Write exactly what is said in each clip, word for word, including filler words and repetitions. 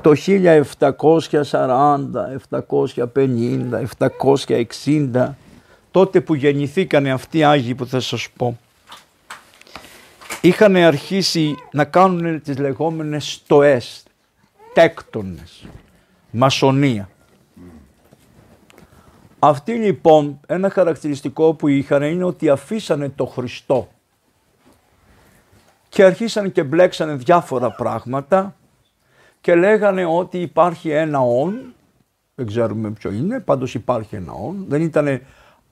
το χίλια επτακόσια σαράντα, επτακόσια πενήντα, επτακόσια εξήντα, τότε που γεννηθήκανε αυτοί οι Άγιοι που θα σας πω, είχαν αρχίσει να κάνουν τις λεγόμενες στοές, τέκτονες, μασονία. Αυτοί λοιπόν, ένα χαρακτηριστικό που είχαν είναι ότι αφήσανε το Χριστό και αρχίσανε και μπλέξανε διάφορα πράγματα και λέγανε ότι υπάρχει ένα όν, δεν ξέρουμε ποιο είναι, πάντως υπάρχει ένα όν, δεν ήτανε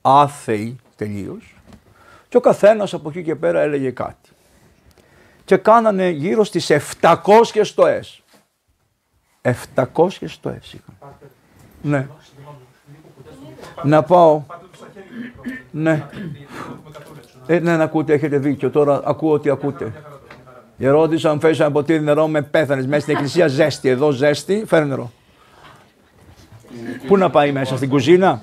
άθεοι τελείως και ο καθένας από εκεί και πέρα έλεγε κάτι. Και κάνανε γύρω στις επτακόσιες στοές. επτακόσιες στοές είχαν. Ναι. Να πάω. Ναι. Ε, ναι, να ακούτε, έχετε δίκιο. Τώρα ακούω ότι ακούτε. Η ρώτησα αν φέρεις ένα ποτήρι νερό με πέθανες. Μέσα στην εκκλησία ζέστη. Εδώ ζέστη, φέρνει νερό. Πού να πάει μέσα, στην κουζίνα.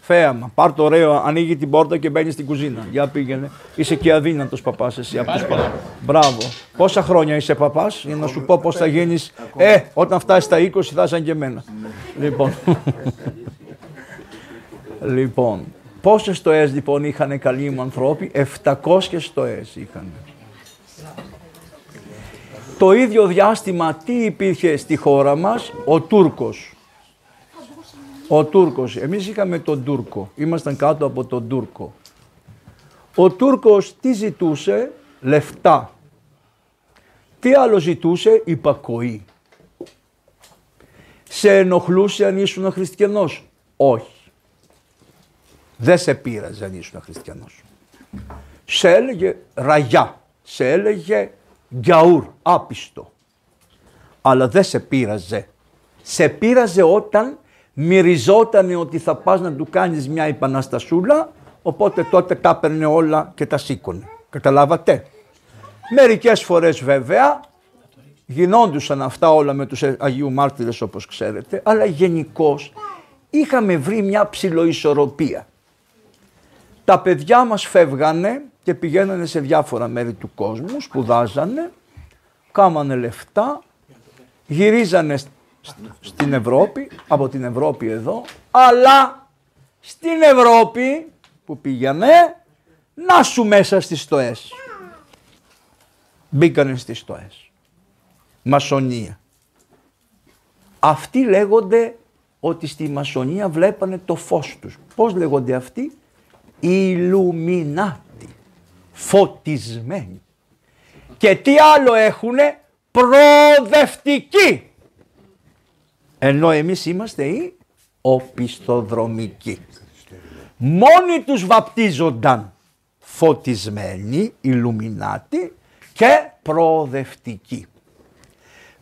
Φέαμα. Πάρ' το ωραίο, ανοίγει την πόρτα και μπαίνει στην κουζίνα. Για πήγαινε. Είσαι και αδύνατος παπάς εσύ. Από τους παπάς. Μπράβο. Πόσα χρόνια είσαι παπάς, για να σου πω πώς θα γίνεις. Ε, όταν φτάσεις στα είκοσι θα είσαι και εμένα. Λοιπόν. Λοιπόν. Πόσες στοές λοιπόν είχαν καλοί μου ανθρώποι, επτακόσιες στοές είχαν. Το ίδιο διάστημα τι υπήρχε στη χώρα μας, ο Τούρκος. Ο Τούρκος, εμείς είχαμε τον Τούρκο, ήμασταν κάτω από τον Τούρκο. Ο Τούρκος τι ζητούσε, λεφτά. Τι άλλο ζητούσε, υπακοή. Σε ενοχλούσε αν ήσουν χριστιανός, όχι. Δεν σε πείραζε αν ήσουν χριστιανός. Σε έλεγε ραγιά, σε έλεγε γιαούρ, άπιστο. Αλλά δεν σε πείραζε. Σε πείραζε όταν μυριζότανε ότι θα πας να του κάνεις μια επαναστασούλα, οπότε τότε τα έπαιρνε όλα και τα σήκωνε. Καταλάβατε. Μερικές φορές βέβαια γινόντουσαν αυτά όλα με τους Αγίου Μάρτυρες όπως ξέρετε, αλλά γενικώς είχαμε βρει μια ψιλοϊσορροπία. Τα παιδιά μας φεύγανε και πηγαίνανε σε διάφορα μέρη του κόσμου, σπουδάζανε, κάμανε λεφτά, γυρίζανε στην Ευρώπη, από την Ευρώπη εδώ, αλλά στην Ευρώπη που πήγανε, να σου μέσα στις στοές. Μπήκανε στις στοές. Μασονία. Αυτοί λέγονται ότι στη μασονία βλέπανε το φως τους. Πώς λέγονται αυτοί? Ιλουμινάτη, φωτισμένοι. Και τι άλλο έχουνε? Προοδευτικοί. Ενώ εμείς είμαστε οι οπισθοδρομικοί. Μόνοι τους βαπτίζονταν φωτισμένοι, Ιλουμινάτη και προοδευτικοί.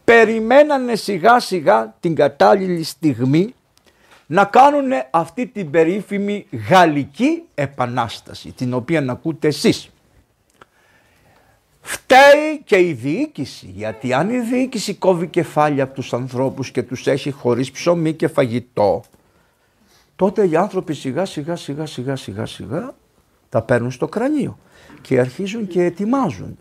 Περιμένανε σιγά σιγά την κατάλληλη στιγμή να κάνουν αυτή την περίφημη Γαλλική Επανάσταση, την οποία να ακούτε εσείς. Φταίει και η διοίκηση, γιατί αν η διοίκηση κόβει κεφάλια από τους ανθρώπους και τους έχει χωρίς ψωμί και φαγητό, τότε οι άνθρωποι σιγά σιγά σιγά σιγά σιγά σιγά τα παίρνουν στο κρανίο και αρχίζουν και ετοιμάζουν.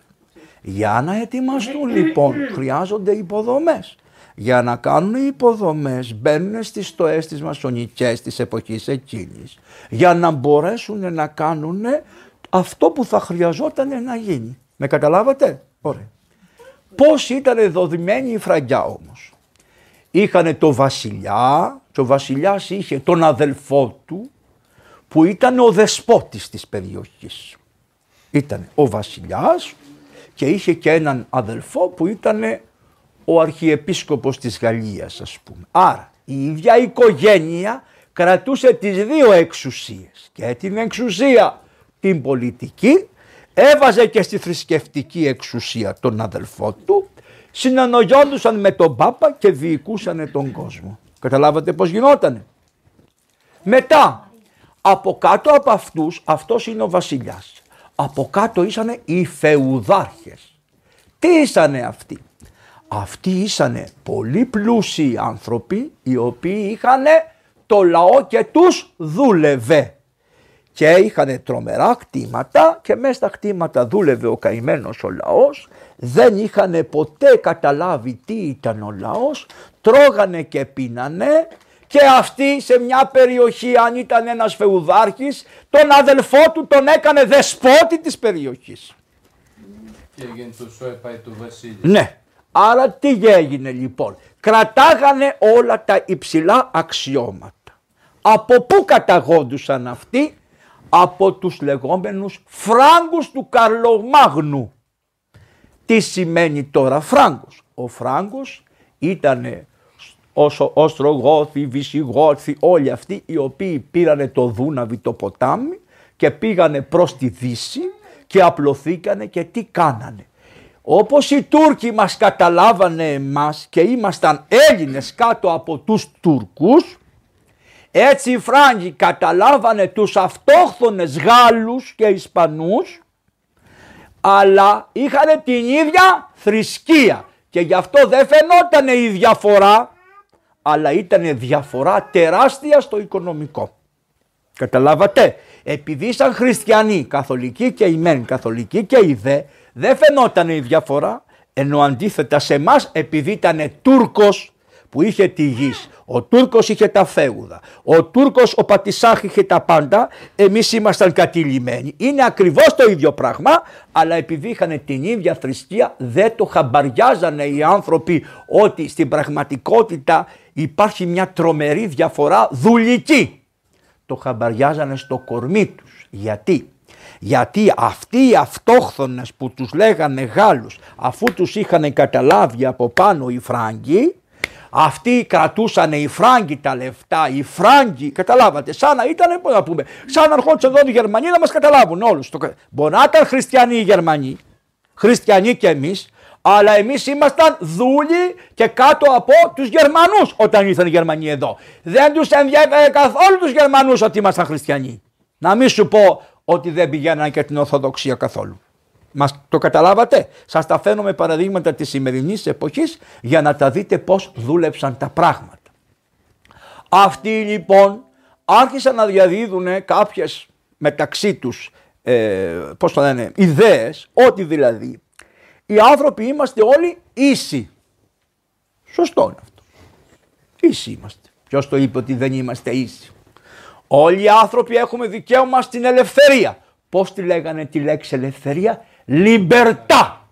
Για να ετοιμαστούν λοιπόν χρειάζονται υποδομές. Για να κάνουν υποδομές μπαίνουν στις στοές τις μασονικές της εποχής εκείνης για να μπορέσουν να κάνουν αυτό που θα χρειαζόταν να γίνει. Με καταλάβατε? Ωραία. Πώς ήταν δοδημένη η φραγκιά όμως. Είχανε το βασιλιά και ο βασιλιάς είχε τον αδελφό του που ήταν ο δεσπότης της περιοχής. Ήταν ο βασιλιάς και είχε και έναν αδελφό που ήτανε ο αρχιεπίσκοπος της Γαλλίας ας πούμε. Άρα η ίδια οικογένεια κρατούσε τις δύο εξουσίες και την εξουσία την πολιτική έβαζε και στη θρησκευτική εξουσία τον αδελφό του, συνανογιόντουσαν με τον Πάπα και διοικούσανε τον κόσμο. Καταλάβατε πως γινότανε. Μετά από κάτω από αυτούς, αυτός είναι ο βασιλιάς, από κάτω ήσανε οι φεουδάρχες. Τι ήσανε αυτοί? Αυτοί ήσανε πολύ πλούσιοι άνθρωποι οι οποίοι είχανε το λαό και τους δούλευε. Και είχανε τρομερά κτήματα και μέσα στα κτήματα δούλευε ο καημένος ο λαός, δεν είχαν ποτέ καταλάβει τι ήταν ο λαός, τρώγανε και πίνανε, και αυτοί σε μια περιοχή, αν ήταν ένας φεουδάρχης, τον αδελφό του τον έκανε δεσπότη της περιοχής. Και έγινε του Σοέπαϊ του Βασίλη. Ναι. Άρα τι έγινε λοιπόν? Κρατάγανε όλα τα υψηλά αξιώματα. Από πού καταγόντουσαν αυτοί? Από τους λεγόμενους φράγκους του Καρλομάγνου. Τι σημαίνει τώρα φράγκος? Ο φράγκος ήτανε όσο Οστρογόθοι, Βυσιγόθοι, όλοι αυτοί οι οποίοι πήρανε το Δούναβι, το ποτάμι, και πήγανε προς τη Δύση και απλωθήκανε. Και τι κάνανε? Όπως οι Τούρκοι μας καταλάβανε εμάς και ήμασταν Έλληνες κάτω από τους Τούρκους, έτσι οι Φράγκοι καταλάβανε τους αυτόχθονες Γάλλους και Ισπανούς, αλλά είχαν την ίδια θρησκεία, και γι' αυτό δεν φαινότανε η διαφορά, αλλά ήταν διαφορά τεράστια στο οικονομικό. Καταλάβατε? Επειδή ήσαν χριστιανοί, καθολικοί και οι μεν, καθολικοί και οι δε, δεν φαινόταν η διαφορά, ενώ αντίθετα σε εμάς, επειδή ήταν Τούρκος που είχε τη γης, ο Τούρκος είχε τα φέουδα, ο Τούρκος ο Πατησάχ είχε τα πάντα, εμείς ήμασταν κατηλημένοι. Είναι ακριβώς το ίδιο πράγμα, αλλά επειδή είχαν την ίδια θρησκεία δεν το χαμπαριάζανε οι άνθρωποι ότι στην πραγματικότητα υπάρχει μια τρομερή διαφορά δουλική. Το χαμπαριάζανε στο κορμί τους. Γιατί? Γιατί αυτοί οι αυτόχθονες που τους λέγανε Γάλλους, αφού τους είχαν καταλάβει από πάνω οι Φράγκοι, αυτοί κρατούσαν οι Φράγκοι τα λεφτά, οι Φράγκοι, καταλάβατε, σαν να ήταν, πώς να πούμε, σαν να ερχόντουσαν εδώ οι Γερμανοί να μας καταλάβουν όλους. Μπορεί να ήταν χριστιανοί οι Γερμανοί, χριστιανοί και εμείς, αλλά εμείς ήμασταν δούλοι και κάτω από τους Γερμανούς όταν ήρθαν οι Γερμανοί εδώ. Δεν τους ενδιαφέρε καθόλου τους Γερμανούς ότι ήμασταν χριστιανοί. Να μην σου πω ότι δεν πηγαίναν και την Ορθοδοξία καθόλου. Μας το καταλάβατε? Σας τα φέρνω με παραδείγματα της σημερινής εποχής για να τα δείτε πώς δούλεψαν τα πράγματα. Αυτοί λοιπόν άρχισαν να διαδίδουν κάποιες μεταξύ τους ε, πώς το λένε, ιδέες, ότι δηλαδή οι άνθρωποι είμαστε όλοι ίσοι. Σωστό είναι αυτό. Ίσοι είμαστε. Ποιος το είπε ότι δεν είμαστε ίσοι? Όλοι οι άνθρωποι έχουμε δικαίωμα στην ελευθερία. Πώς τη λέγανε τη λέξη ελευθερία? Λιμπερτά.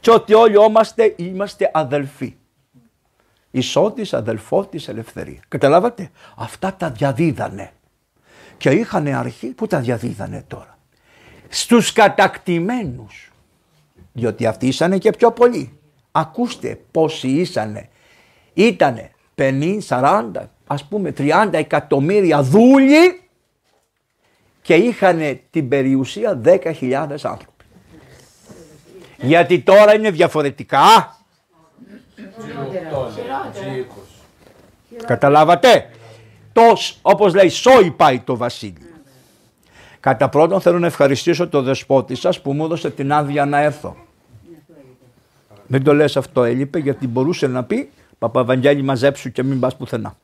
Και ότι όλοι όμαστε, είμαστε αδελφοί. Ισότης, αδελφότης, ελευθερία. Καταλάβατε? Αυτά τα διαδίδανε. Και είχαν αρχή που τα διαδίδανε τώρα στους κατακτημένους. Διότι αυτοί ήσανε και πιο πολλοί. Ακούστε πόσοι ήσανε. Ήτανε πενήντα, σαράντα, ας πούμε τριάντα εκατομμύρια δούλοι, και είχαν την περιουσία δέκα χιλιάδες άνθρωποι. Γιατί τώρα είναι διαφορετικά. Καταλάβατε? Το, όπως λέει, σόιπαει το βασίλειο. Κατά πρώτον θέλω να ευχαριστήσω τον δεσπότη σας που μου έδωσε την άδεια να έρθω. Μην το λες αυτό, έλειπε, γιατί μπορούσε να πει Παπαβαγγέλη μαζέψου και μην πας πουθενά.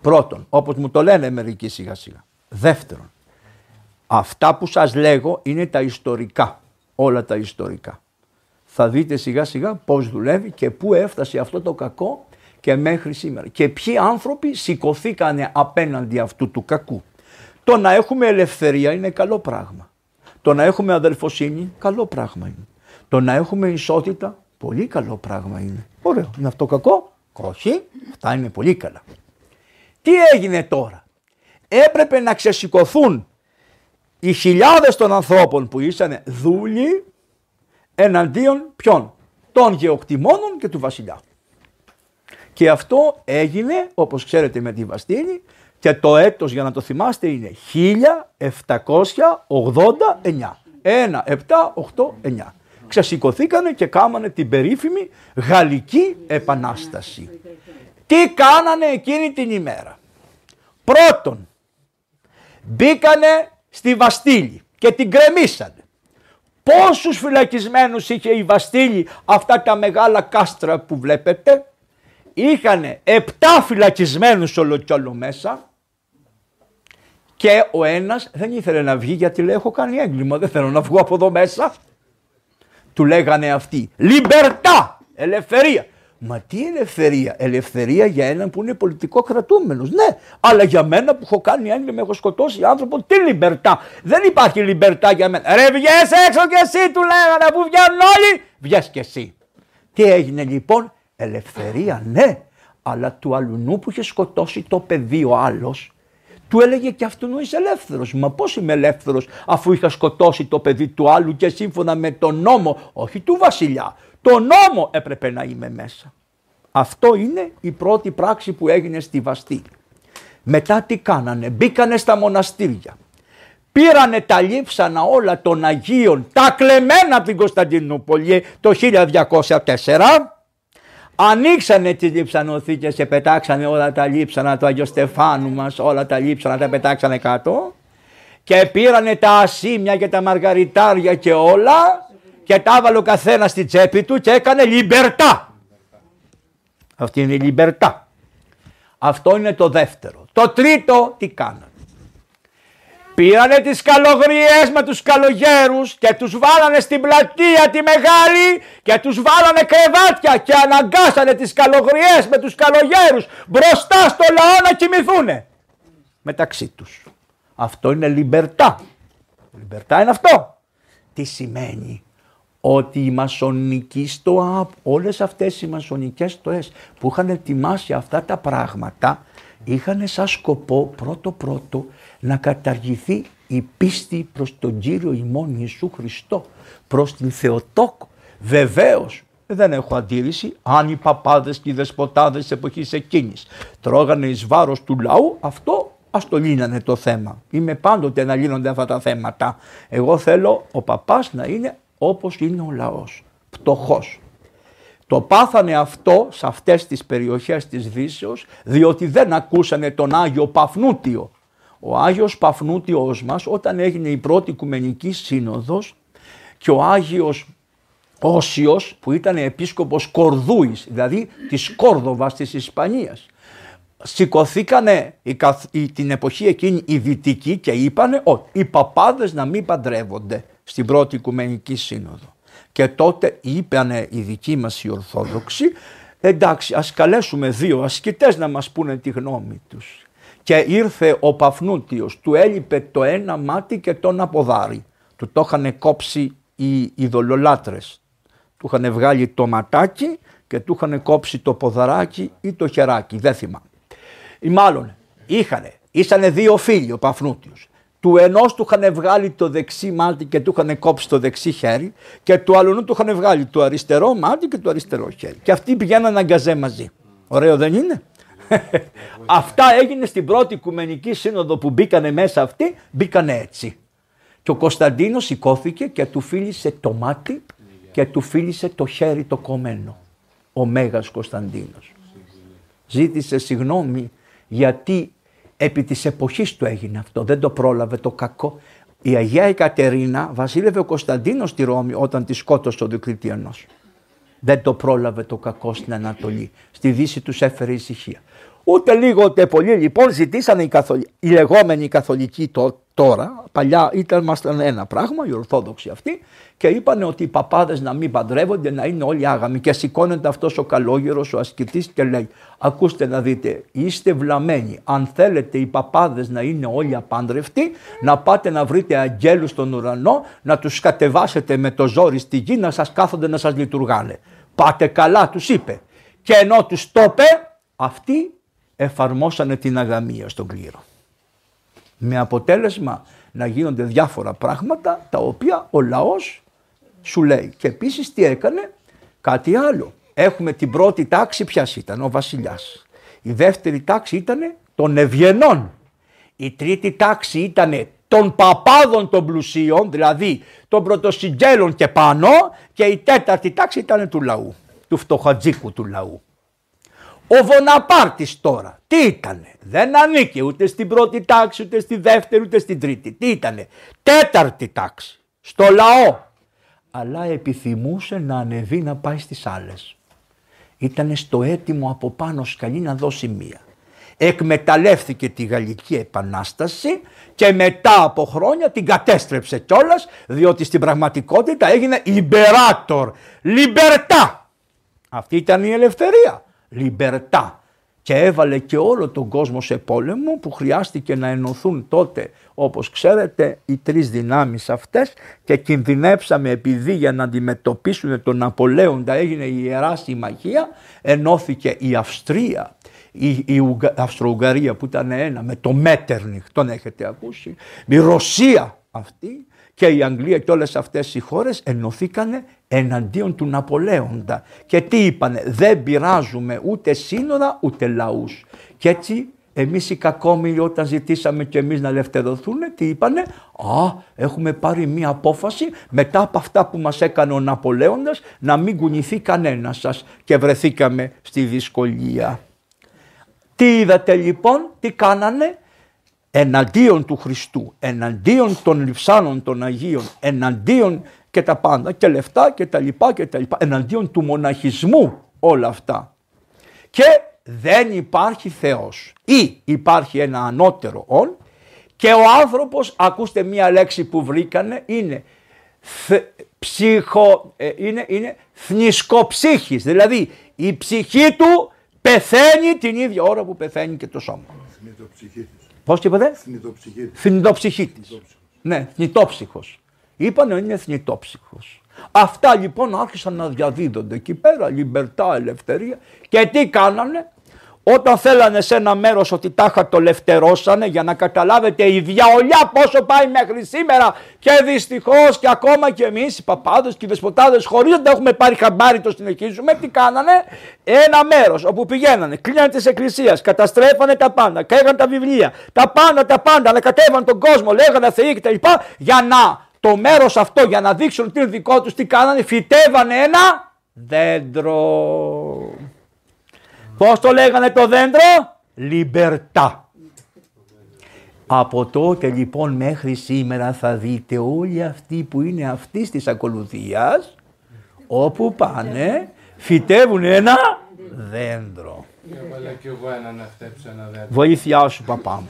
Πρώτον, όπως μου το λένε μερικοί σιγά σιγά. Δεύτερον, αυτά που σας λέγω είναι τα ιστορικά, όλα τα ιστορικά. Θα δείτε σιγά σιγά πώς δουλεύει και πού έφτασε αυτό το κακό και μέχρι σήμερα. Και ποιοι άνθρωποι σηκωθήκανε απέναντι αυτού του κακού. Το να έχουμε ελευθερία είναι καλό πράγμα. Το να έχουμε αδελφοσύνη, καλό πράγμα είναι. Το να έχουμε ισότητα, πολύ καλό πράγμα είναι. Ωραίο, είναι αυτό κακό? Όχι, αυτά είναι πολύ καλά. Τι έγινε τώρα? Έπρεπε να ξεσηκωθούν οι χιλιάδες των ανθρώπων που ήσανε δούλοι εναντίον ποιον? Των γεωκτημόνων και του βασιλιά. Και αυτό έγινε, όπως ξέρετε, με τη Βαστίνη, και το έτος για να το θυμάστε είναι χίλια επτακόσια ογδόντα εννιά. ένα, επτά, οκτώ, εννιά. Ξεσηκωθήκανε και κάμανε την περίφημη Γαλλική Επανάσταση. Τι κάνανε εκείνη την ημέρα? Πρώτον, μπήκανε στη Βαστίλη και την κρεμίσανε. Πόσους φυλακισμένους είχε η Βαστίλη? Αυτά τα μεγάλα κάστρα που βλέπετε είχανε επτά φυλακισμένους όλο κι όλο μέσα, και ο ένας δεν ήθελε να βγει γιατί λέει έχω κάνει έγκλημα, δεν θέλω να βγω από εδώ μέσα. του λέγανε αυτοί. Λιμπερτά! Ελευθερία! Μα τι ελευθερία, ελευθερία για έναν που είναι πολιτικό κρατούμενος, ναι, αλλά για μένα που έχω κάνει έγκλημα, με έχω σκοτώσει άνθρωπο, τι λιμπερτά, δεν υπάρχει λιμπερτά για μένα. Ρε βγες έξω και εσύ του λέγανε, που βγαίνουν όλοι, βγες και εσύ. Τι έγινε λοιπόν, ελευθερία ναι, αλλά του αλουνού που είχε σκοτώσει το παιδί ο άλλος, του έλεγε και αυτού είσαι ελεύθερος. Μα πώς είμαι ελεύθερος αφού είχα σκοτώσει το παιδί του άλλου και σύμφωνα με τον νόμο, όχι του βασιλιά, τον νόμο έπρεπε να είμαι μέσα. Αυτό είναι η πρώτη πράξη που έγινε στη Βαστή. Μετά τι κάνανε, μπήκανε στα μοναστήρια. Πήρανε τα λείψανα όλα των Αγίων, τα κλεμμένα από την Κωνσταντινούπολη το χίλια διακόσια τέσσερα. Ανοίξανε τις λειψανοθήκες και πετάξανε όλα τα λείψανα του Αγίου Στεφάνου μας, όλα τα λείψανα τα πετάξανε κάτω και πήρανε τα ασήμια και τα μαργαριτάρια και όλα και τα έβαλε ο καθένας στη τσέπη του και έκανε λιμπερτά. Αυτή είναι η λιμπερτά. Αυτό είναι το δεύτερο. Το τρίτο τι κάνανε. Πήρανε τις καλογριές με τους καλογέρους και τους βάλανε στην πλατεία τη μεγάλη και τους βάλανε κρεβάτια και αναγκάσανε τις καλογριές με τους καλογέρους μπροστά στο λαό να κοιμηθούνε μεταξύ τους. Αυτό είναι λιμπερτά. Λιμπερτά είναι αυτό. Τι σημαίνει ότι οι μασονικοί στο ΑΠ, όλες αυτές οι μασονικές στοές που είχαν ετοιμάσει αυτά τα πράγματα είχαν σαν σκοπό πρώτο πρώτο να καταργηθεί η πίστη προς τον Κύριο ημών Ιησού Χριστό, προς την Θεοτόκο. Βεβαίως δεν έχω αντίρρηση αν οι παπάδες και οι δεσποτάδες της εποχής εκείνης τρώγανε εις βάρος του λαού, αυτό ας το λύνανε το θέμα. Είμαι πάντοτε να λύνονται αυτά τα θέματα. Εγώ θέλω ο παπάς να είναι όπως είναι ο λαός, πτωχός. Το πάθανε αυτό σε αυτές τις περιοχές της Δύσεως διότι δεν ακούσανε τον Άγιο Παφνούτιο. Ο Άγιος Παφνούτιος μας όταν έγινε η πρώτη Οικουμενική Σύνοδος και ο Άγιος Όσιος που ήταν επίσκοπος Κορδούης, δηλαδή της Κόρδοβας της Ισπανίας, σηκωθήκανε την εποχή εκείνη οι Δυτικοί και είπανε ότι οι παπάδες να μην παντρεύονται στην πρώτη Οικουμενική Σύνοδο. Και τότε είπανε οι δικοί μας οι Ορθόδοξοι, εντάξει ας καλέσουμε δύο ασκητές να μας πούνε τη γνώμη τους. Και ήρθε ο Παφνούτιος, του έλειπε το ένα μάτι και τον αποδάρι. Του το είχαν κόψει οι ειδωλολάτρες. Του είχαν βγάλει το ματάκι και του είχαν κόψει το ποδαράκι ή το χεράκι, δεν θυμάμαι. Ή μάλλον είχανε, ήσανε δύο φίλοι ο Παφνούτιος. Του ενός του είχαν βγάλει το δεξί μάτι και του είχαν κόψει το δεξί χέρι και του άλλου του είχαν βγάλει το αριστερό μάτι και το αριστερό χέρι. Και αυτοί πηγαίναν αγκαζέ μαζί. Ωραίο δεν είναι? Αυτά έγινε στην πρώτη Οικουμενική Σύνοδο που μπήκανε μέσα αυτοί, μπήκανε έτσι. Και ο Κωνσταντίνος σηκώθηκε και του φίλησε το μάτι και του φίλησε το χέρι το κομμένο. Ο Μέγας Κωνσταντίνος. Ζήτησε συγγνώμη γιατί επί της εποχής του έγινε αυτό, δεν το πρόλαβε το κακό. Η Αγία Εκατερίνα βασίλευε ο Κωνσταντίνος στη Ρώμη όταν τη σκότωσε ο Διοκλητιανός. Δεν το πρόλαβε το κακό στην Ανατολή. Στη Δύση τους έφερε ησυχία. Ούτε λίγο ούτε πολύ λοιπόν ζητήσανε οι, καθολ... οι λεγόμενοι καθολικοί τώρα, παλιά ήταν ήμασταν ένα πράγμα, οι Ορθόδοξοι αυτοί, και είπανε ότι οι παπάδες να μην παντρεύονται, να είναι όλοι άγαμοι. Και σηκώνεται αυτός ο καλόγερος, ο ασκητής και λέει: ακούστε να δείτε, είστε βλαμμένοι. Αν θέλετε οι παπάδες να είναι όλοι απάντρευτοι, να πάτε να βρείτε αγγέλους στον ουρανό, να τους κατεβάσετε με το ζόρι στη γη, να σας κάθονται να σας λειτουργάνε. Πάτε καλά, τους είπε. Και ενώ τους το είπε, αυτοί εφαρμόσανε την αγαμία στον κλήρο. Με αποτέλεσμα να γίνονται διάφορα πράγματα τα οποία ο λαός σου λέει. Και επίσης τι έκανε? Κάτι άλλο. Έχουμε την πρώτη τάξη, ποιας ήταν? Ο βασιλιάς. Η δεύτερη τάξη ήταν των ευγενών. Η τρίτη τάξη ήταν των παπάδων των πλουσίων, δηλαδή των πρωτοσυγγέλων και πάνω, και η τέταρτη τάξη ήταν του λαού, του φτωχατζίκου του λαού. Ο Βοναπάρτης τώρα, τι ήτανε? Δεν ανήκε ούτε στην πρώτη τάξη, ούτε στη δεύτερη, ούτε στην τρίτη. Τι ήτανε? Τέταρτη τάξη, στο λαό. Αλλά επιθυμούσε να ανεβεί να πάει στις άλλες. Ήτανε στο έτοιμο από πάνω σκαλί να δώσει μία. εκμεταλλεύθηκε τη Γαλλική Επανάσταση και μετά από χρόνια την κατέστρεψε κιόλας, διότι στην πραγματικότητα έγινε Ιμπεράτορ, Λιμπερτά. Αυτή ήταν η ελευθερία, Λιμπερτά. Και έβαλε και όλο τον κόσμο σε πόλεμο που χρειάστηκε να ενωθούν τότε, όπως ξέρετε, οι τρεις δυνάμεις αυτές και κινδυνεύσαμε, επειδή για να αντιμετωπίσουν τον Ναπολέοντα έγινε η Ιερά Συμμαχία, ενώθηκε η Αυστρία, η, η Ουγγα, Αυστρο-Ουγγαρία που ήταν ένα με το Μέτερνιχ, τον έχετε ακούσει, η Ρωσία αυτή και η Αγγλία και όλες αυτές οι χώρες ενωθήκανε εναντίον του Ναπολέοντα. Και τι είπανε, δεν πειράζουμε ούτε σύνορα ούτε λαούς. Και έτσι εμείς οι κακόμοιροι, όταν ζητήσαμε και εμείς να ελευθερωθούν, τι είπανε, α, έχουμε πάρει μία απόφαση μετά από αυτά που μας έκανε ο Ναπολέοντας να μην κουνηθεί κανένα σας, και βρεθήκαμε στη δυσκολία. Τι είδατε λοιπόν, τι κάνανε, εναντίον του Χριστού, εναντίον των λειψάνων των Αγίων, εναντίον και τα πάντα και λεφτά και τα λοιπά και τα λοιπά, εναντίον του μοναχισμού, όλα αυτά. Και δεν υπάρχει Θεός, ή υπάρχει ένα ανώτερο όν και ο άνθρωπος, ακούστε μία λέξη που βρήκανε, είναι, θ, ψυχο, ε, είναι, είναι θνησκοψύχης, δηλαδή η ψυχή του πεθαίνει την ίδια ώρα που πεθαίνει και το σώμα. Πώς και είπατε? Θνητοψυχή της. Ναι, θνητόψυχος. Είπανε ότι είναι θνητόψυχος. Αυτά λοιπόν άρχισαν να διαδίδονται εκεί πέρα, λιμπερτά, ελευθερία. Και τι κάνανε, όταν θέλανε σε ένα μέρος ότι τάχα το ελευθερώσανε, για να καταλάβετε η διαολιά πόσο πάει μέχρι σήμερα, και δυστυχώς και ακόμα και εμείς οι παπάδες και οι δεσποτάδες, χωρίς να το έχουμε πάρει χαμπάρι, το συνεχίζουμε. Τι κάνανε, ένα μέρος όπου πηγαίνανε, κλείνανε τις εκκλησίες, καταστρέφανε τα πάντα, καίγανε τα βιβλία, τα πάντα, τα πάντα, ανακατεύαν τον κόσμο, λέγανε Θεοί κτλ. Για να το μέρος αυτό, για να δείξουν τι είναι δικό τους, τι κάνανε, φυτέβανε ένα δέντρο. Πώς το λέγανε το δέντρο? Λιμπερτά. Από τότε λοιπόν μέχρι σήμερα θα δείτε όλοι αυτοί που είναι αυτής της ακολουθίας, όπου πάνε φυτεύουν ένα δέντρο. Βοήθειά σου παπά μου.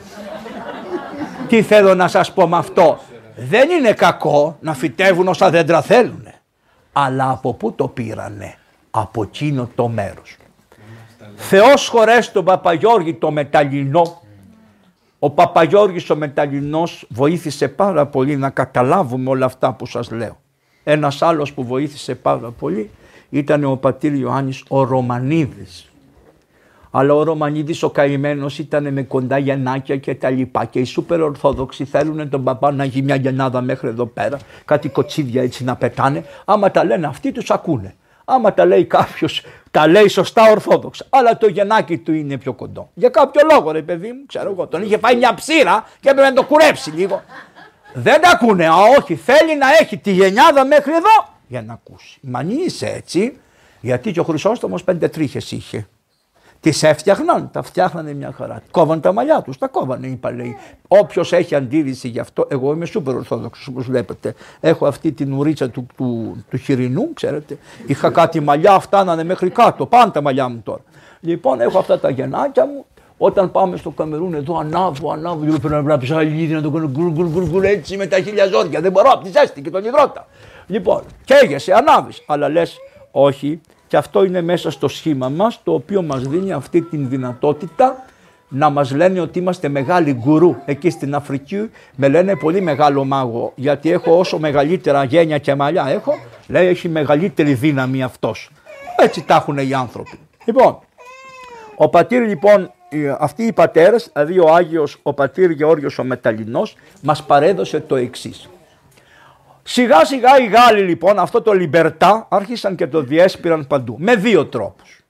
Τι θέλω να σας πω με αυτό. Δεν είναι κακό να φυτεύουν όσα δέντρα θέλουν. Αλλά από πού το πήρανε? Από εκείνο το μέρος. Θεός χωρέσει τον Παπαγιώργη το Μεταλλινό. Ο Παπαγιώργης ο Μεταλλινός βοήθησε πάρα πολύ να καταλάβουμε όλα αυτά που σας λέω. Ένας άλλος που βοήθησε πάρα πολύ ήταν ο πατήρ Ιωάννης ο Ρωμανίδης. Αλλά ο Ρωμανίδης ο καημένος ήταν με κοντά γεννάκια και τα λοιπά, και οι σούπερ ορθόδοξοι θέλουν τον παπά να γίνει μια γεννάδα μέχρι εδώ πέρα, κάτι κοτσίδια έτσι να πετάνε. Άμα τα λένε αυτοί τους ακούνε. Άμα τα λέει κάποιος, τα λέει σωστά ορθόδοξα. Αλλά το γεννάκι του είναι πιο κοντό. Για κάποιο λόγο, ρε παιδί μου, ξέρω εγώ. Τον είχε φάει μια ψήρα και έπρεπε να το κουρέψει λίγο. Δεν τα ακούνε. Α, όχι, θέλει να έχει τη γενιάδα μέχρι εδώ για να ακούσει. Μα αν είσαι έτσι, γιατί και ο Χρυσόστομος πέντε τρίχες είχε. Τις έφτιαχναν, τα φτιάχνανε μια χαρά. Κόβαν τα μαλλιά τους, τα κόβανε, είπα λέει. Όποιος έχει αντίρρηση γι' αυτό, εγώ είμαι σούπερ ορθόδοξος όπως βλέπετε. Έχω αυτή την ουρίτσα του, του, του χοιρινού, ξέρετε. Είχα κάτι μαλλιά, φτάνανε μέχρι κάτω, πάνε τα μαλλιά μου τώρα. Λοιπόν, έχω αυτά τα γεννάκια μου. Όταν πάμε στο Καμερούν, εδώ ανάβω, ανάβω, λίγο πρέπει να ψαλίδι, να το κάνω γκουλ, γκουλ, γκουλ, γκουλ, έτσι με τα χίλια ζόρια. Δεν μπορώ από τη ζέστη και τον υδρότα. Λοιπόν, καίγεσαι, ανάβεις, αλλά λες όχι. Και αυτό είναι μέσα στο σχήμα μας, το οποίο μας δίνει αυτή την δυνατότητα να μας λένε ότι είμαστε μεγάλοι γκουρού. Εκεί στην Αφρική με λένε πολύ μεγάλο μάγο, γιατί έχω όσο μεγαλύτερα γένια και μαλλιά έχω, λέει έχει μεγαλύτερη δύναμη αυτός. Έτσι τα έχουν οι άνθρωποι. Λοιπόν, ο πατήρ λοιπόν, αυτοί οι πατέρες, δηλαδή ο Άγιος, ο πατήρ Γεώργιος ο Μεταλλινός, μας παρέδωσε το εξής. Σιγά σιγά οι Γάλλοι λοιπόν αυτό το λιμπερτά άρχισαν και το διέσπηραν παντού με δύο τρόπους.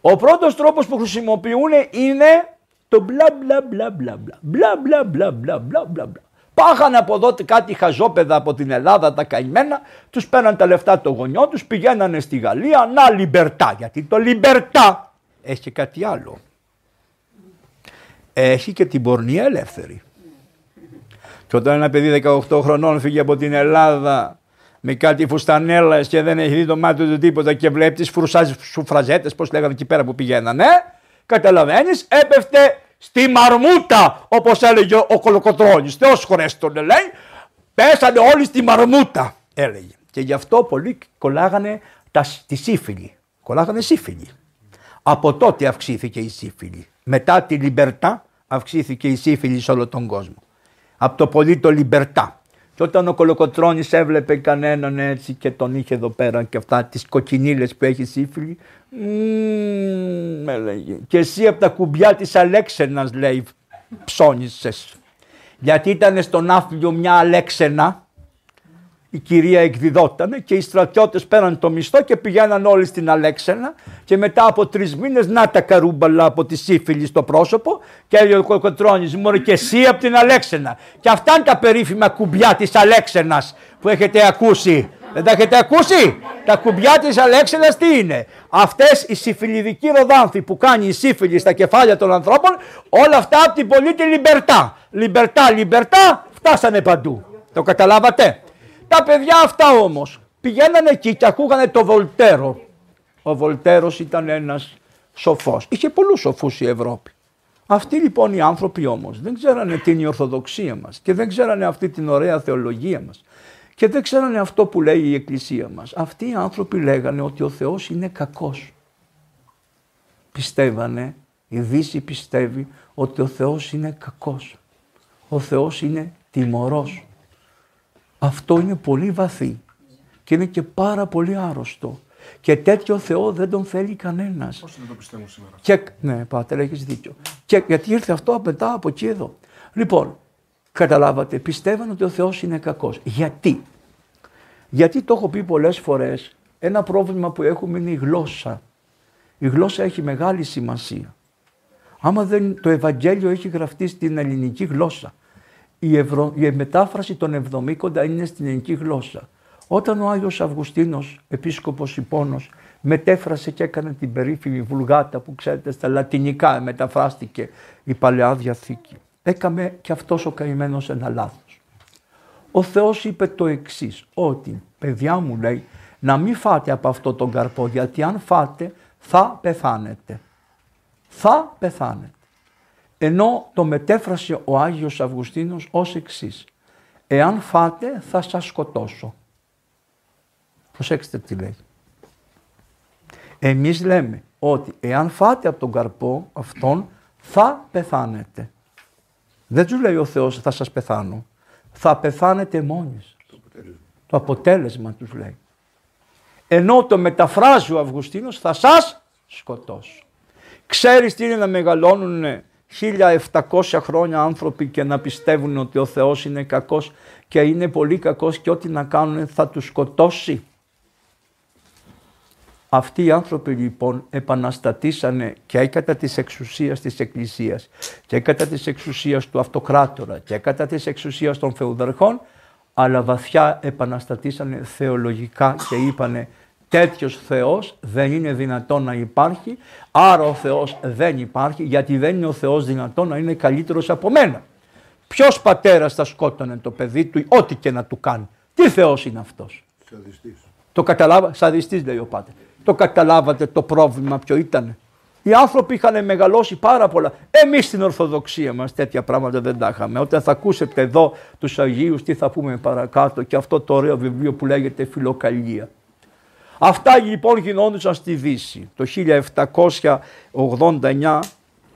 Ο πρώτος τρόπος που χρησιμοποιούν είναι το μπλα μπλα μπλα μπλα μπλα μπλα μπλα μπλα μπλα μπλα μπλα. Πάγανε από εδώ κάτι χαζόπεδα από την Ελλάδα τα καημένα, τους παίρναν τα λεφτά των γονιών τους, πηγαίνανε στη Γαλλία να λιμπερτά, γιατί το λιμπερτά έχει και κάτι άλλο. Έχει και την πορνεία ελεύθερη. Και όταν ένα παιδί δεκαοκτώ χρονών φύγει από την Ελλάδα με κάτι φουστανέλα και δεν έχει δει το μάτι του τίποτα και βλέπει τις φρουζέτες, πώς λέγανε εκεί πέρα που πηγαίνανε, καταλαβαίνεις, έπεφτε στη μαρμούτα, όπως έλεγε ο Κολοκοτρώνης. Θεός χωρέστον, λέει, πέσανε όλοι στη μαρμούτα, έλεγε. Και γι' αυτό πολλοί κολλάγανε τα, τη σύφυλη. Κολλάγανε σύφυλη. Από τότε αυξήθηκε η σύφυλη. Μετά τη Λιμπερτά αυξήθηκε η σύφυλη σε όλο τον κόσμο. Από το πολύ το Λιμπερτά. Και όταν ο Κολοκοτρώνης έβλεπε κανέναν έτσι και τον είχε εδώ πέρα και αυτά τις κοκκινίλες που έχει σύφυλη, μ, έλεγε, και εσύ από τα κουμπιά της Αλέξενας, λέει, ψώνησες. Γιατί ήταν στον Άφλιο μια Αλέξενα, η κυρία εκδιδότανε και οι στρατιώτες πέραν το μισθό και πηγαίναν όλοι στην Αλέξενα και μετά από τρεις μήνες να τα καρούμπαλα από τη σύφυλη στο πρόσωπο και έλεγε ο Κολοκοτρώνης, μωρέ και εσύ από την Αλέξενα. Και αυτά είναι τα περίφημα κουμπιά της Αλέξενας που έχετε ακούσει. Δεν τα έχετε ακούσει? Τα κουμπιά της Αλέξενας τι είναι? Αυτές οι συφυλιδικοί ροδάνθοι που κάνει η σύφυλη στα κεφάλια των ανθρώπων, όλα αυτά από την πολίτη Λιμπερτά. Λιμπερτά, Λιμπερτά, φτάσανε παντού. Το καταλάβατε? Τα παιδιά αυτά όμως πηγαίνανε εκεί και ακούγανε το Βολτέρο. Ο Βολτέρος ήταν ένας σοφός. Είχε πολλούς σοφούς η Ευρώπη. Αυτοί λοιπόν οι άνθρωποι όμως δεν ξέρανε τι είναι η Ορθοδοξία μας και δεν ξέρανε αυτή την ωραία θεολογία μας και δεν ξέρανε αυτό που λέει η Εκκλησία μας. Αυτοί οι άνθρωποι λέγανε ότι ο Θεός είναι κακός. Πιστεύανε, η Δύση πιστεύει ότι ο Θεός είναι κακός. Ο Θεός είναι τιμωρός. Αυτό είναι πολύ βαθύ και είναι και πάρα πολύ άρρωστο. Και τέτοιο Θεό δεν τον θέλει κανένας. Πώς δεν το πιστεύω σήμερα. Και, ναι, Πάτερ, έχεις δίκιο. Και, γιατί ήρθε αυτό μετά από εκεί εδώ. Λοιπόν, καταλάβατε, πιστεύαν ότι ο Θεός είναι κακός. Γιατί? Γιατί το έχω πει πολλές φορές, ένα πρόβλημα που έχουμε είναι η γλώσσα. Η γλώσσα έχει μεγάλη σημασία. Άμα δεν, το Ευαγγέλιο έχει γραφτεί στην ελληνική γλώσσα. Η, ευρω... η μετάφραση των Εβδομήκοντα είναι στην ελληνική γλώσσα. Όταν ο Άγιος Αυγουστίνος, επίσκοπος Ιππώνος, μετέφρασε και έκανε την περίφημη Βουλγάτα που ξέρετε στα λατινικά μεταφράστηκε η Παλαιά Διαθήκη. Έκαμε και αυτός ο καημένος ένα λάθος. Ο Θεός είπε το εξής, ότι παιδιά μου, λέει, να μην φάτε από αυτό τον καρπό, γιατί αν φάτε θα πεθάνετε. Θα πεθάνετε. Ενώ το μετέφρασε ο Άγιος Αυγουστίνος ως εξής. Εάν φάτε θα σας σκοτώσω. Προσέξτε τι λέει. Εμείς λέμε ότι εάν φάτε από τον καρπό αυτόν θα πεθάνετε. Δεν του λέει ο Θεός θα σας πεθάνω. Θα πεθάνετε μόνοι σας. Το αποτέλεσμα, το αποτέλεσμα τους λέει. Ενώ το μεταφράζει ο Αυγουστίνος θα σας σκοτώσω. Ξέρεις τι είναι να μεγαλώνουν χίλια επτακόσια χρόνια άνθρωποι και να πιστεύουν ότι ο Θεός είναι κακός και είναι πολύ κακός και ό,τι να κάνουν θα τους σκοτώσει. Αυτοί οι άνθρωποι λοιπόν επαναστατήσανε και κατά της εξουσίας της Εκκλησίας και κατά της εξουσίας του αυτοκράτορα και κατά της εξουσίας των φεουδαρχών, αλλά βαθιά επαναστατήσανε θεολογικά και είπανε τέτοιος Θεός δεν είναι δυνατόν να υπάρχει, άρα ο Θεός δεν υπάρχει, γιατί δεν είναι ο Θεός δυνατόν να είναι καλύτερος από μένα. Ποιος πατέρας θα σκότωνε το παιδί του, ό,τι και να του κάνει. Τι Θεός είναι αυτός. Σαδιστής. Το καταλάβα, σαδιστής λέει ο Πάτερ. Το καταλάβατε το πρόβλημα ποιο ήταν. Οι άνθρωποι είχαν μεγαλώσει πάρα πολλά. Εμείς στην Ορθοδοξία μας τέτοια πράγματα δεν τα είχαμε. Όταν θα ακούσετε εδώ τους Αγίους τι θα πούμε παρακάτω και αυτό το ωραίο βιβλίο που λέγεται Φιλοκαλία. Αυτά λοιπόν γινόντουσαν στη Δύση. Το χίλια επτακόσια ογδόντα εννιά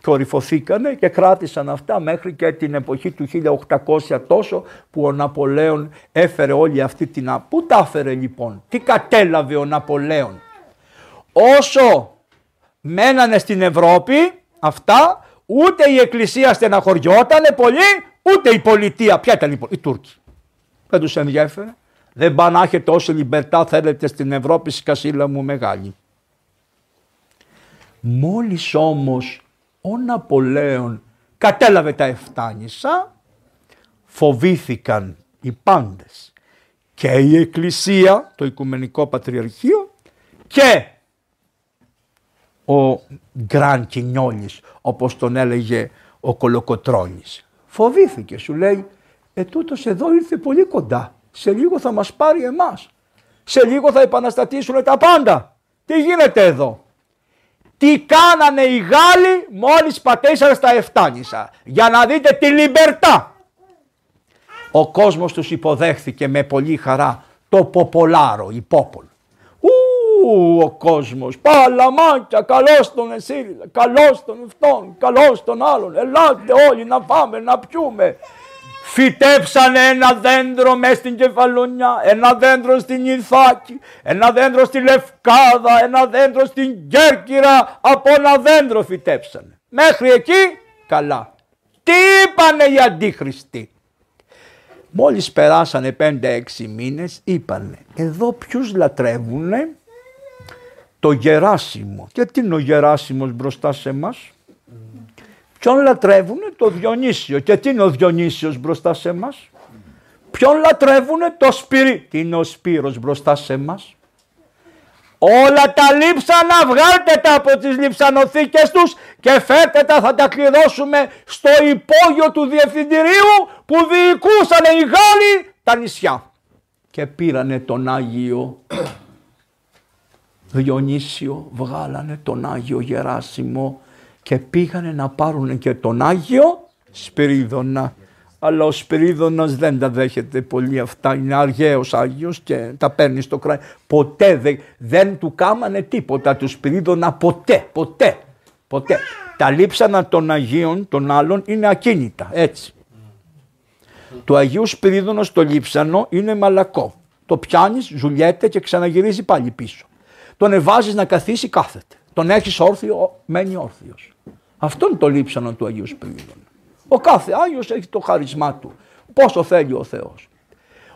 κορυφωθήκανε και κράτησαν αυτά μέχρι και την εποχή του χίλια οκτακόσια τόσο που ο Ναπολέων έφερε όλη αυτή την... Πού τα έφερε λοιπόν, τι κατέλαβε ο Ναπολέων? Όσο μένανε στην Ευρώπη αυτά, ούτε η Εκκλησία στεναχωριότανε πολύ, ούτε η πολιτεία. Ποια ήταν λοιπόν, οι Τούρκοι. Δεν τους ενδιέφερε. Δεν πάνε να έχετε όση λιμπερτά θέλετε στην Ευρώπη, σκασίλα μου μεγάλη. Μόλις όμως ο Ναπολέων κατέλαβε τα Εφτάνησα, φοβήθηκαν οι πάντες και η Εκκλησία, το Οικουμενικό Πατριαρχείο και ο Γκραν Κινιόλης, όπως τον έλεγε ο Κολοκοτρώνης. Φοβήθηκε, σου λέει, ετούτος εδώ ήρθε πολύ κοντά. Σε λίγο θα μας πάρει εμάς. Σε λίγο θα επαναστατήσουν τα πάντα. Τι γίνεται εδώ? Τι τι κάνανε οι Γάλλοι μόλις πατήσαν στα Εφτάνησα. Για να δείτε τη λιμπερτά. Ο κόσμος τους υποδέχθηκε με πολύ χαρά το ποπολάρο, η Πόπολ. Ου, ο κόσμος, παλαμάκια, καλώς τον εσύ, καλώς τον αυτόν, καλώς τον άλλον, ελάτε όλοι να φάμε, να πιούμε. Φυτέψανε ένα δέντρο μέσα στην Κεφαλονιά, ένα δέντρο στην Ιθάκη, ένα δέντρο στη Λευκάδα, ένα δέντρο στην Κέρκυρα, από ένα δέντρο φυτέψανε. Μέχρι εκεί καλά. Τι είπανε οι αντίχριστοι. Μόλις περάσανε πέντε έξι μήνες είπανε εδώ ποιους λατρεύουνε, το Γεράσιμο. Γιατί είναι ο Γεράσιμος μπροστά σε μας. Ποιον λατρεύουνε, το Διονύσιο. Και τι είναι ο Διονύσιος μπροστά σε μας. Ποιον λατρεύουνε, το Σπυρί. Τι είναι ο Σπύρος μπροστά σε μας. Όλα τα λείψανα βγάλτε τα από τις λειψανοθήκες τους και φέρτε τα, θα τα κλειδώσουμε στο υπόγειο του Διευθυντηρίου που διοικούσαν οι Γάλλοι τα νησιά. Και πήρανε τον Άγιο Διονύσιο, βγάλανε τον Άγιο Γεράσιμο και πήγανε να πάρουν και τον Άγιο Σπυρίδωνα. Αλλά ο Σπυρίδωνας δεν τα δέχεται πολύ αυτά, είναι αργαίος Άγιος και τα παίρνει στο κράνο. Ποτέ δεν, δεν του κάμανε τίποτα του Σπυρίδωνα, ποτέ, ποτέ, ποτέ. Τα λείψανα των Αγίων των άλλων είναι ακίνητα, έτσι. Του Αγίου Σπυρίδωνος το λείψανο είναι μαλακό. Το πιάνεις, ζουλιέται και ξαναγυρίζει πάλι πίσω. Τον εβάζεις να καθίσει, κάθεται. Τον έχεις όρθιο, μένει όρθιος. Αυτό είναι το λείψανο του Αγίου Σπυρίδωνα. Ο κάθε Άγιος έχει το χαρισμά του. Πόσο θέλει ο Θεός.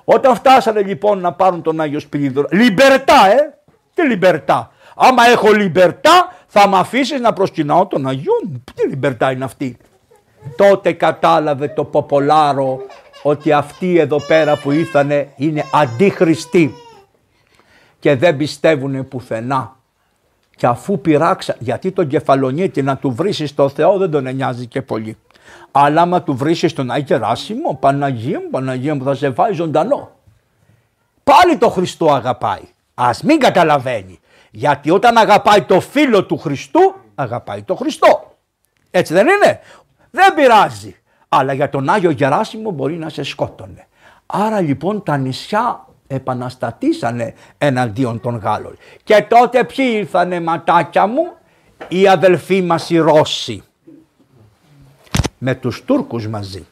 Όταν φτάσανε λοιπόν να πάρουν τον Άγιο Σπυρίδωνα. Λιμπερτά, ε! Τι λιμπερτά. Άμα έχω λιμπερτά, θα μ' αφήσεις να προσκυνάω τον Αγιό μου. Τι λιμπερτά είναι αυτή. Τότε κατάλαβε το ποπολάρο ότι αυτοί εδώ πέρα που ήρθανε είναι αντίχριστοι. Και δεν πιστεύουνε πουθενά. Και αφού πειράξα, γιατί τον Κεφαλονίτη να του βρήσεις το Θεό δεν τον νοιάζει και πολύ. Αλλά άμα του βρίσεις τον Άγιο Γεράσιμο, Παναγία μου, Παναγία μου, θα σε φάει ζωντανό. Πάλι το Χριστό αγαπάει. Ας μην καταλαβαίνει. Γιατί όταν αγαπάει το φίλο του Χριστού, αγαπάει το Χριστό. Έτσι δεν είναι. Δεν πειράζει. Αλλά για τον Άγιο Γεράσιμο μπορεί να σε σκότωνε. Άρα λοιπόν τα νησιά επαναστατήσανε εναντίον των Γάλλων. Και τότε ποιοι ήρθανε, ματάκια μου, οι αδελφοί μας οι Ρώσοι. Με τους Τούρκους μαζί,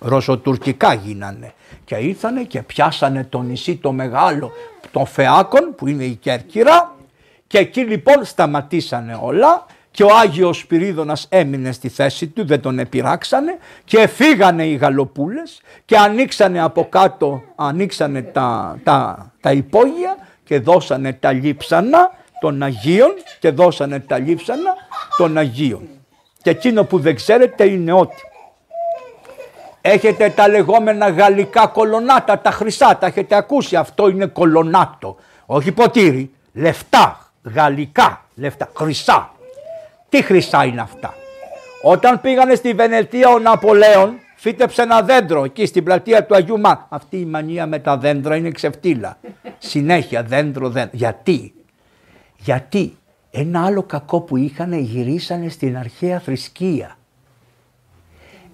ρωσοτουρκικά γίνανε και ήρθανε και πιάσανε το νησί το μεγάλο των Φεάκων που είναι η Κέρκυρα και εκεί λοιπόν σταματήσανε όλα και ο Άγιος Σπυρίδωνας έμεινε στη θέση του, δεν τον επειράξανε και φύγανε οι γαλοπούλες και ανοίξανε από κάτω, ανοίξανε τα, τα, τα υπόγεια και δώσανε τα λείψανα των Αγίων και δώσανε τα λείψανα των Αγίων. Και εκείνο που δεν ξέρετε είναι ότι έχετε τα λεγόμενα γαλλικά κολονάτα, τα χρυσά, τα έχετε ακούσει. Αυτό είναι κολονάτο, όχι ποτήρι, λεφτά, γαλλικά λεφτά, χρυσά. Τι χρυσά είναι αυτά. Όταν πήγανε στη Βενετία ο Ναπολέων φύτεψε ένα δέντρο εκεί στην πλατεία του Αγίου Μα. Αυτή η μανία με τα δέντρα είναι ξεφτύλα. Συνέχεια δέντρο, δέντρο. Γιατί, γιατί. Ένα άλλο κακό που είχανε, γυρίσανε στην αρχαία θρησκεία.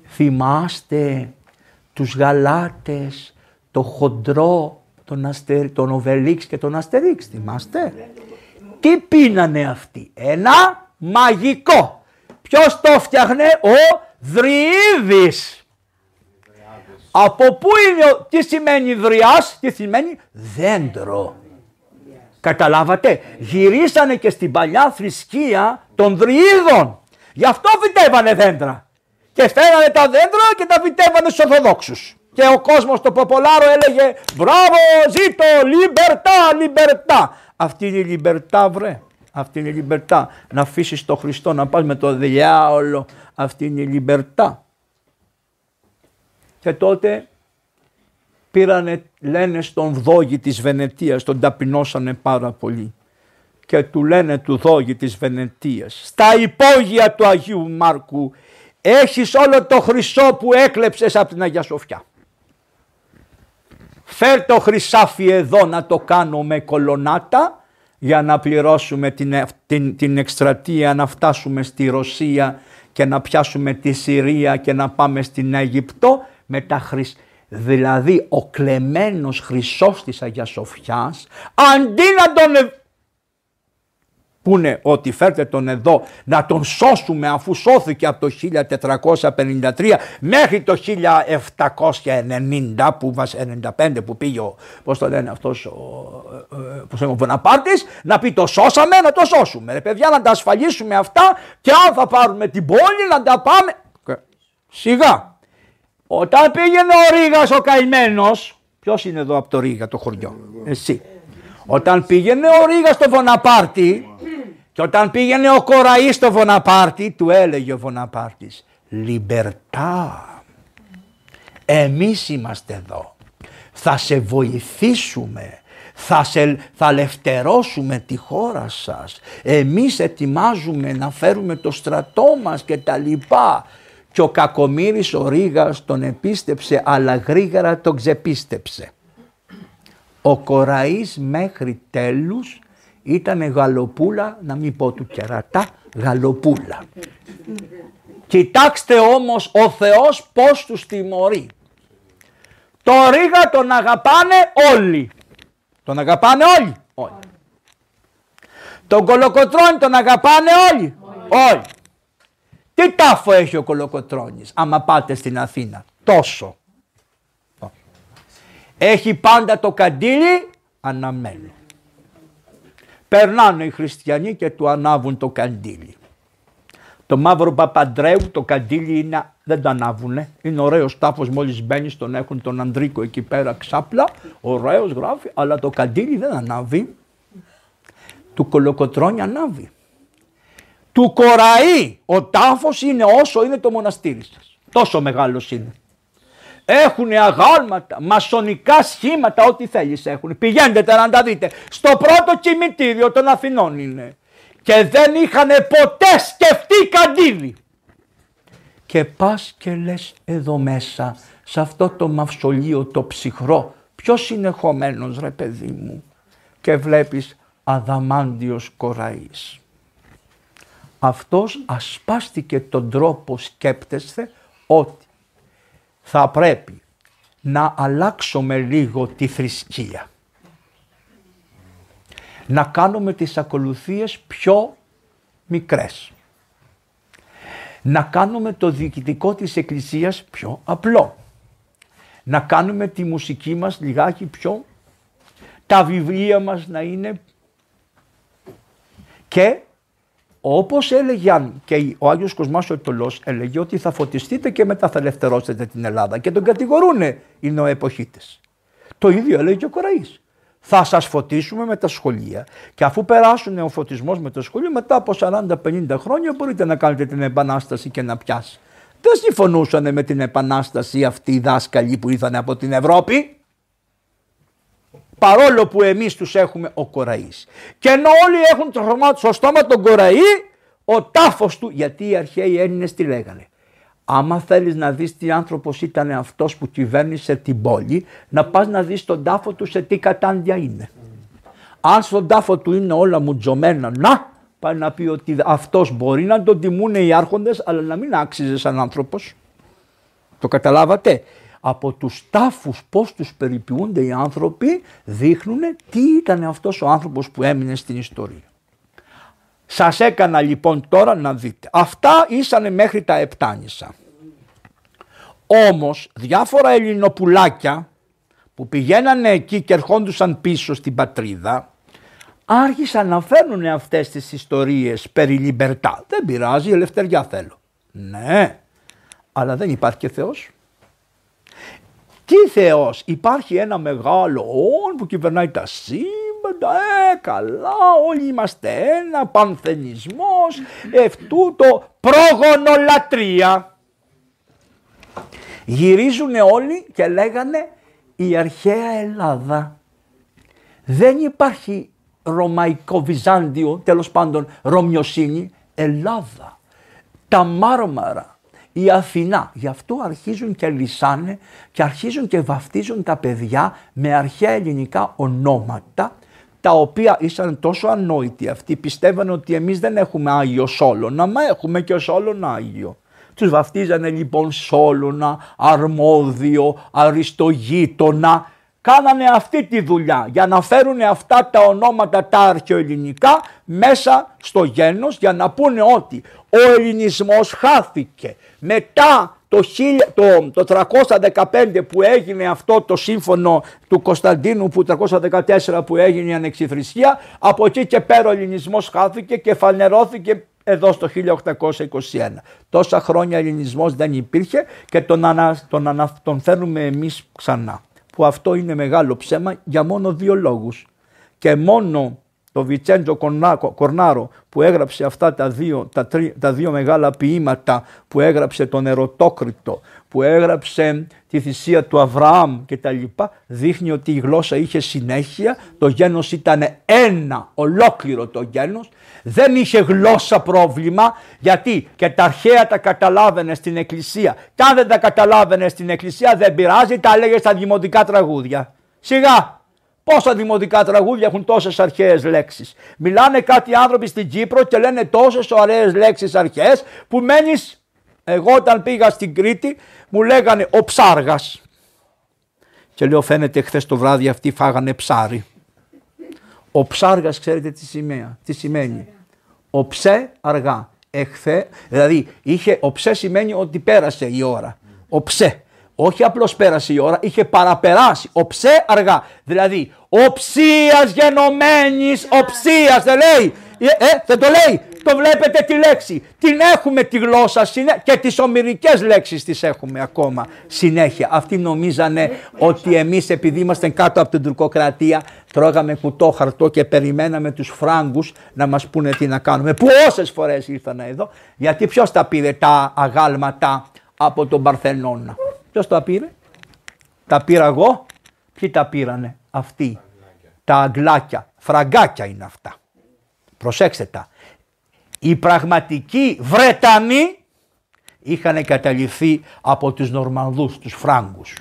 Θυμάστε τους Γαλάτες, το χοντρό, τον, αστερ, τον Οβελίξ και τον Αστερίξ, θυμάστε. Τι πίνανε αυτοί, ένα μαγικό. Ποιος το φτιάχνε, ο Δριάδης. Από πού είναι, τι σημαίνει Δριάς, τι σημαίνει δέντρο. Καταλάβατε, γυρίσανε και στην παλιά θρησκεία των Δριίδων. Γι' αυτό φυτεύανε δέντρα. Και φέρανε τα δέντρα και τα φυτεύανε στους Ορθοδόξους. Και ο κόσμος το ποπολάρο έλεγε μπράβο, ζήτω, λιμπερτά, λιμπερτά. Αυτή είναι η λιμπερτά, βρε. Αυτή είναι η λιμπερτά. Να αφήσεις τον Χριστό να πας με το διάολο. Αυτή είναι η λιμπερτά. Και τότε πήρανε, λένε στον δόγη της Βενετίας, τον ταπεινώσανε πάρα πολύ και του λένε του δόγη της Βενετίας, στα υπόγεια του Αγίου Μάρκου έχεις όλο το χρυσό που έκλεψες από την Αγία Σοφιά. Φέρ το χρυσάφι εδώ να το κάνω με κολονάτα, για να πληρώσουμε την, την, την εκστρατεία, να φτάσουμε στη Ρωσία και να πιάσουμε τη Συρία και να πάμε στην Αιγυπτό. Μετά χρυσ... Δηλαδή ο κλεμμένος χρυσός της Αγίας Σοφιάς, αντί να τον ευ... πούνε ότι φέρτε τον εδώ να τον σώσουμε, αφού σώθηκε από το χίλια τετρακόσια πενήντα τρία μέχρι το χίλια επτακόσια ενενήντα που, ενενήντα πέντε που πήγε ο, πώς το λένε αυτός ο, ο, ο Βοναπάρτης, να πει το σώσαμε, να το σώσουμε ρε παιδιά, να τα ασφαλίσουμε αυτά και αν θα πάρουμε την πόλη να τα πάμε σιγά. Όταν πήγαινε ο Ρήγας ο καημένος, ποιος είναι εδώ από το Ρήγα το χωριό, εσύ. Όταν πήγαινε ο Ρήγας στο Βοναπάρτη και όταν πήγαινε ο Κοραής στο Βοναπάρτη, του έλεγε ο Βοναπάρτης «Λιμπερτά, εμείς είμαστε εδώ, θα σε βοηθήσουμε, θα, σε, θα ελευθερώσουμε τη χώρα σας, εμείς ετοιμάζουμε να φέρουμε το στρατό μας και τα λοιπά». Και ο κακομοίρης ο Ρήγας τον επίστεψε, αλλά γρήγορα τον ξεπίστεψε. Ο Κοραής μέχρι τέλους ήτανε γαλοπούλα, να μην πω του κερατά, γαλοπούλα. Κοιτάξτε όμως ο Θεός πώς τους τιμωρεί. Το Ρήγα τον αγαπάνε όλοι. Τον αγαπάνε όλοι. όλοι. Τον Κολοκοτρώνη τον αγαπάνε όλοι. όλοι. όλοι. Τι τάφο έχει ο Κολοκοτρώνης, άμα πάτε στην Αθήνα. Τόσο. Έχει πάντα το καντήλι αναμένο. Περνάνε οι χριστιανοί και του ανάβουν το καντήλι. Το Μαύρο Παπαντρέου το καντήλι είναι, δεν το ανάβουνε. Είναι ωραίος τάφος, μόλις μπαίνεις τον έχουν τον Ανδρίκο εκεί πέρα ξάπλα. Ωραίος γράφει, αλλά το καντήλι δεν ανάβει. Του Κολοκοτρώνη ανάβει. Του Κοραή ο τάφος είναι όσο είναι το μοναστήρι σας. Τόσο μεγάλος είναι. Έχουνε αγάλματα, μασονικά σχήματα, ό,τι θέλεις έχουν. Πηγαίνετε να τα δείτε. Στο πρώτο κημητήριο των Αθηνών είναι. Και δεν είχανε ποτέ σκεφτεί καντήλι. Και πας και λες εδώ μέσα, σε αυτό το μαυσολείο το ψυχρό, ποιος είναι χωμένος ρε παιδί μου. Και βλέπεις αδαμάντιος Κοραής. Αυτός ασπάστηκε τον τρόπο, σκέπτεσθε, ότι θα πρέπει να αλλάξουμε λίγο τη θρησκεία. Να κάνουμε τις ακολουθίες πιο μικρές. Να κάνουμε το διοικητικό της Εκκλησίας πιο απλό. Να κάνουμε τη μουσική μας λιγάκι πιο... Τα βιβλία μας να είναι... Και... Όπως έλεγε και ο Άγιος Κοσμάς ο Αιτωλός, έλεγε ότι θα φωτιστείτε και μετά θα ελευθερώσετε την Ελλάδα. Και τον κατηγορούνε οι νοεποχίτες. Το ίδιο έλεγε και ο Κοραής. Θα σας φωτίσουμε με τα σχολεία. Και αφού περάσουν ο φωτισμός με το σχολείο, μετά από σαράντα πενήντα χρόνια μπορείτε να κάνετε την επανάσταση και να πιάσει. Δεν συμφωνούσαν με την επανάσταση αυτοί οι δάσκαλοι που ήρθαν από την Ευρώπη. Παρόλο που εμείς τους έχουμε ο Κοραής. Και ενώ όλοι έχουν το χρώμα, στο στόμα τον Κοραή, ο τάφος του, γιατί οι αρχαίοι Έλληνες τι λέγανε. Άμα θέλεις να δεις τι άνθρωπος ήταν αυτός που κυβέρνησε την πόλη, να πας να δεις τον τάφο του σε τι κατάντια είναι. Αν στον τάφο του είναι όλα μουτζωμένα, να, πάει να πει ότι αυτός μπορεί να τον τιμούν οι άρχοντες, αλλά να μην άξιζε σαν άνθρωπος. Το καταλάβατε. Από τους τάφους πώς τους περιποιούνται οι άνθρωποι δείχνουν τι ήταν αυτός ο άνθρωπος που έμεινε στην ιστορία. Σας έκανα λοιπόν τώρα να δείτε. Αυτά ήσανε μέχρι τα Επτάνησα. Όμως διάφορα ελληνοπουλάκια που πηγαίνανε εκεί και ερχόντουσαν πίσω στην πατρίδα άρχισαν να φέρνουν αυτές τις ιστορίες περί λιμπερτά. Δεν πειράζει, ελευθεριά θέλω. Ναι, αλλά δεν υπάρχει και Θεός. Τι Θεός, υπάρχει ένα μεγάλο όν που κυβερνάει τα σύμπαντα, ε, καλά, όλοι είμαστε ένα, πανθενισμός, ευτούτο, προγονολατρία. Γυρίζουν όλοι και λέγανε η αρχαία Ελλάδα. Δεν υπάρχει ρωμαϊκό Βυζάντιο, τέλος πάντων Ρωμιοσύνη, Ελλάδα, τα Μάρμαρα. Η Αθηνά. Γι' αυτό αρχίζουν και λυσάνε και αρχίζουν και βαφτίζουν τα παιδιά με αρχαία ελληνικά ονόματα τα οποία ήσαν τόσο ανόητοι αυτοί, πιστεύαν ότι εμείς δεν έχουμε Άγιο Σόλωνα, μα έχουμε και Σόλωνα Άγιο. Τους βαφτίζανε λοιπόν Σόλωνα, Αρμόδιο, Αριστογείτονα, κάνανε αυτή τη δουλειά για να φέρουν αυτά τα ονόματα τα αρχαιοελληνικά μέσα στο γένος για να πούνε ότι ο ελληνισμός χάθηκε. Μετά το, το, το τριακόσια δεκαπέντε που έγινε αυτό το σύμφωνο του Κωνσταντίνου, που τριακόσια δεκατέσσερα που έγινε η ανεξιθρησκεία, από εκεί και πέρα ο ελληνισμός χάθηκε και φανερώθηκε εδώ στο χίλια οκτακόσια είκοσι ένα. Τόσα χρόνια ελληνισμός δεν υπήρχε και τον, ανα, τον, ανα, τον φέρνουμε εμείς ξανά. Που αυτό είναι μεγάλο ψέμα για μόνο δύο λόγους. Και μόνο το Βιτσέντζο Κορνάρο που έγραψε αυτά τα δύο, τα, τρι, τα δύο μεγάλα ποίηματα, που έγραψε τον Ερωτόκριτο, που έγραψε τη θυσία του Αβραάμ κτλ., δείχνει ότι η γλώσσα είχε συνέχεια, το γένος ήταν ένα, ολόκληρο το γένος, δεν είχε γλώσσα πρόβλημα, γιατί και τα αρχαία τα καταλάβαινε στην εκκλησία, και αν δεν τα καταλάβαινε στην εκκλησία δεν πειράζει, τα έλεγε στα δημοτικά τραγούδια. Σιγά! Πόσα δημοτικά τραγούδια έχουν τόσες αρχαίες λέξεις. Μιλάνε κάτι άνθρωποι στην Κύπρο και λένε τόσες ωραίες λέξεις αρχαίες που μένεις. Εγώ όταν πήγα στην Κρήτη μου λέγανε ο ψάργας. Και λέω φαίνεται χθες το βράδυ αυτοί φάγανε ψάρι. Ο ψάργας ξέρετε τι, σημαία, τι σημαίνει. Ο ψε αργά. Εχθέ, δηλαδή είχε, ο ψε σημαίνει ότι πέρασε η ώρα. Ο ψε. Όχι απλώς πέρασε η ώρα, είχε παραπεράσει. Ο ψε αργά. Δηλαδή, ο ψίας γενομένης, ο ψίας, δεν λέει. Ε, ε, δεν το λέει. Το βλέπετε τη λέξη. Την έχουμε τη γλώσσα και τις ομηρικές λέξεις τις έχουμε ακόμα συνέχεια. Αυτοί νομίζανε ότι εμείς επειδή είμαστε κάτω από την τουρκοκρατία τρώγαμε κουτό χαρτό και περιμέναμε τους Φράγκους να μας πούνε τι να κάνουμε. Που όσες φορές ήρθαν εδώ, γιατί ποιος τα πήρε τα αγάλματα από τον Παρθενώνα. Ποιος τα πήρε, τα πήρα εγώ, ποιοι τα πήρανε, αυτοί, τα αγγλάκια, φραγκάκια είναι αυτά, προσέξτε τα. Οι πραγματικοί Βρετανοί είχαν καταληφθεί από τους Νορμανδούς, τους Φράγκους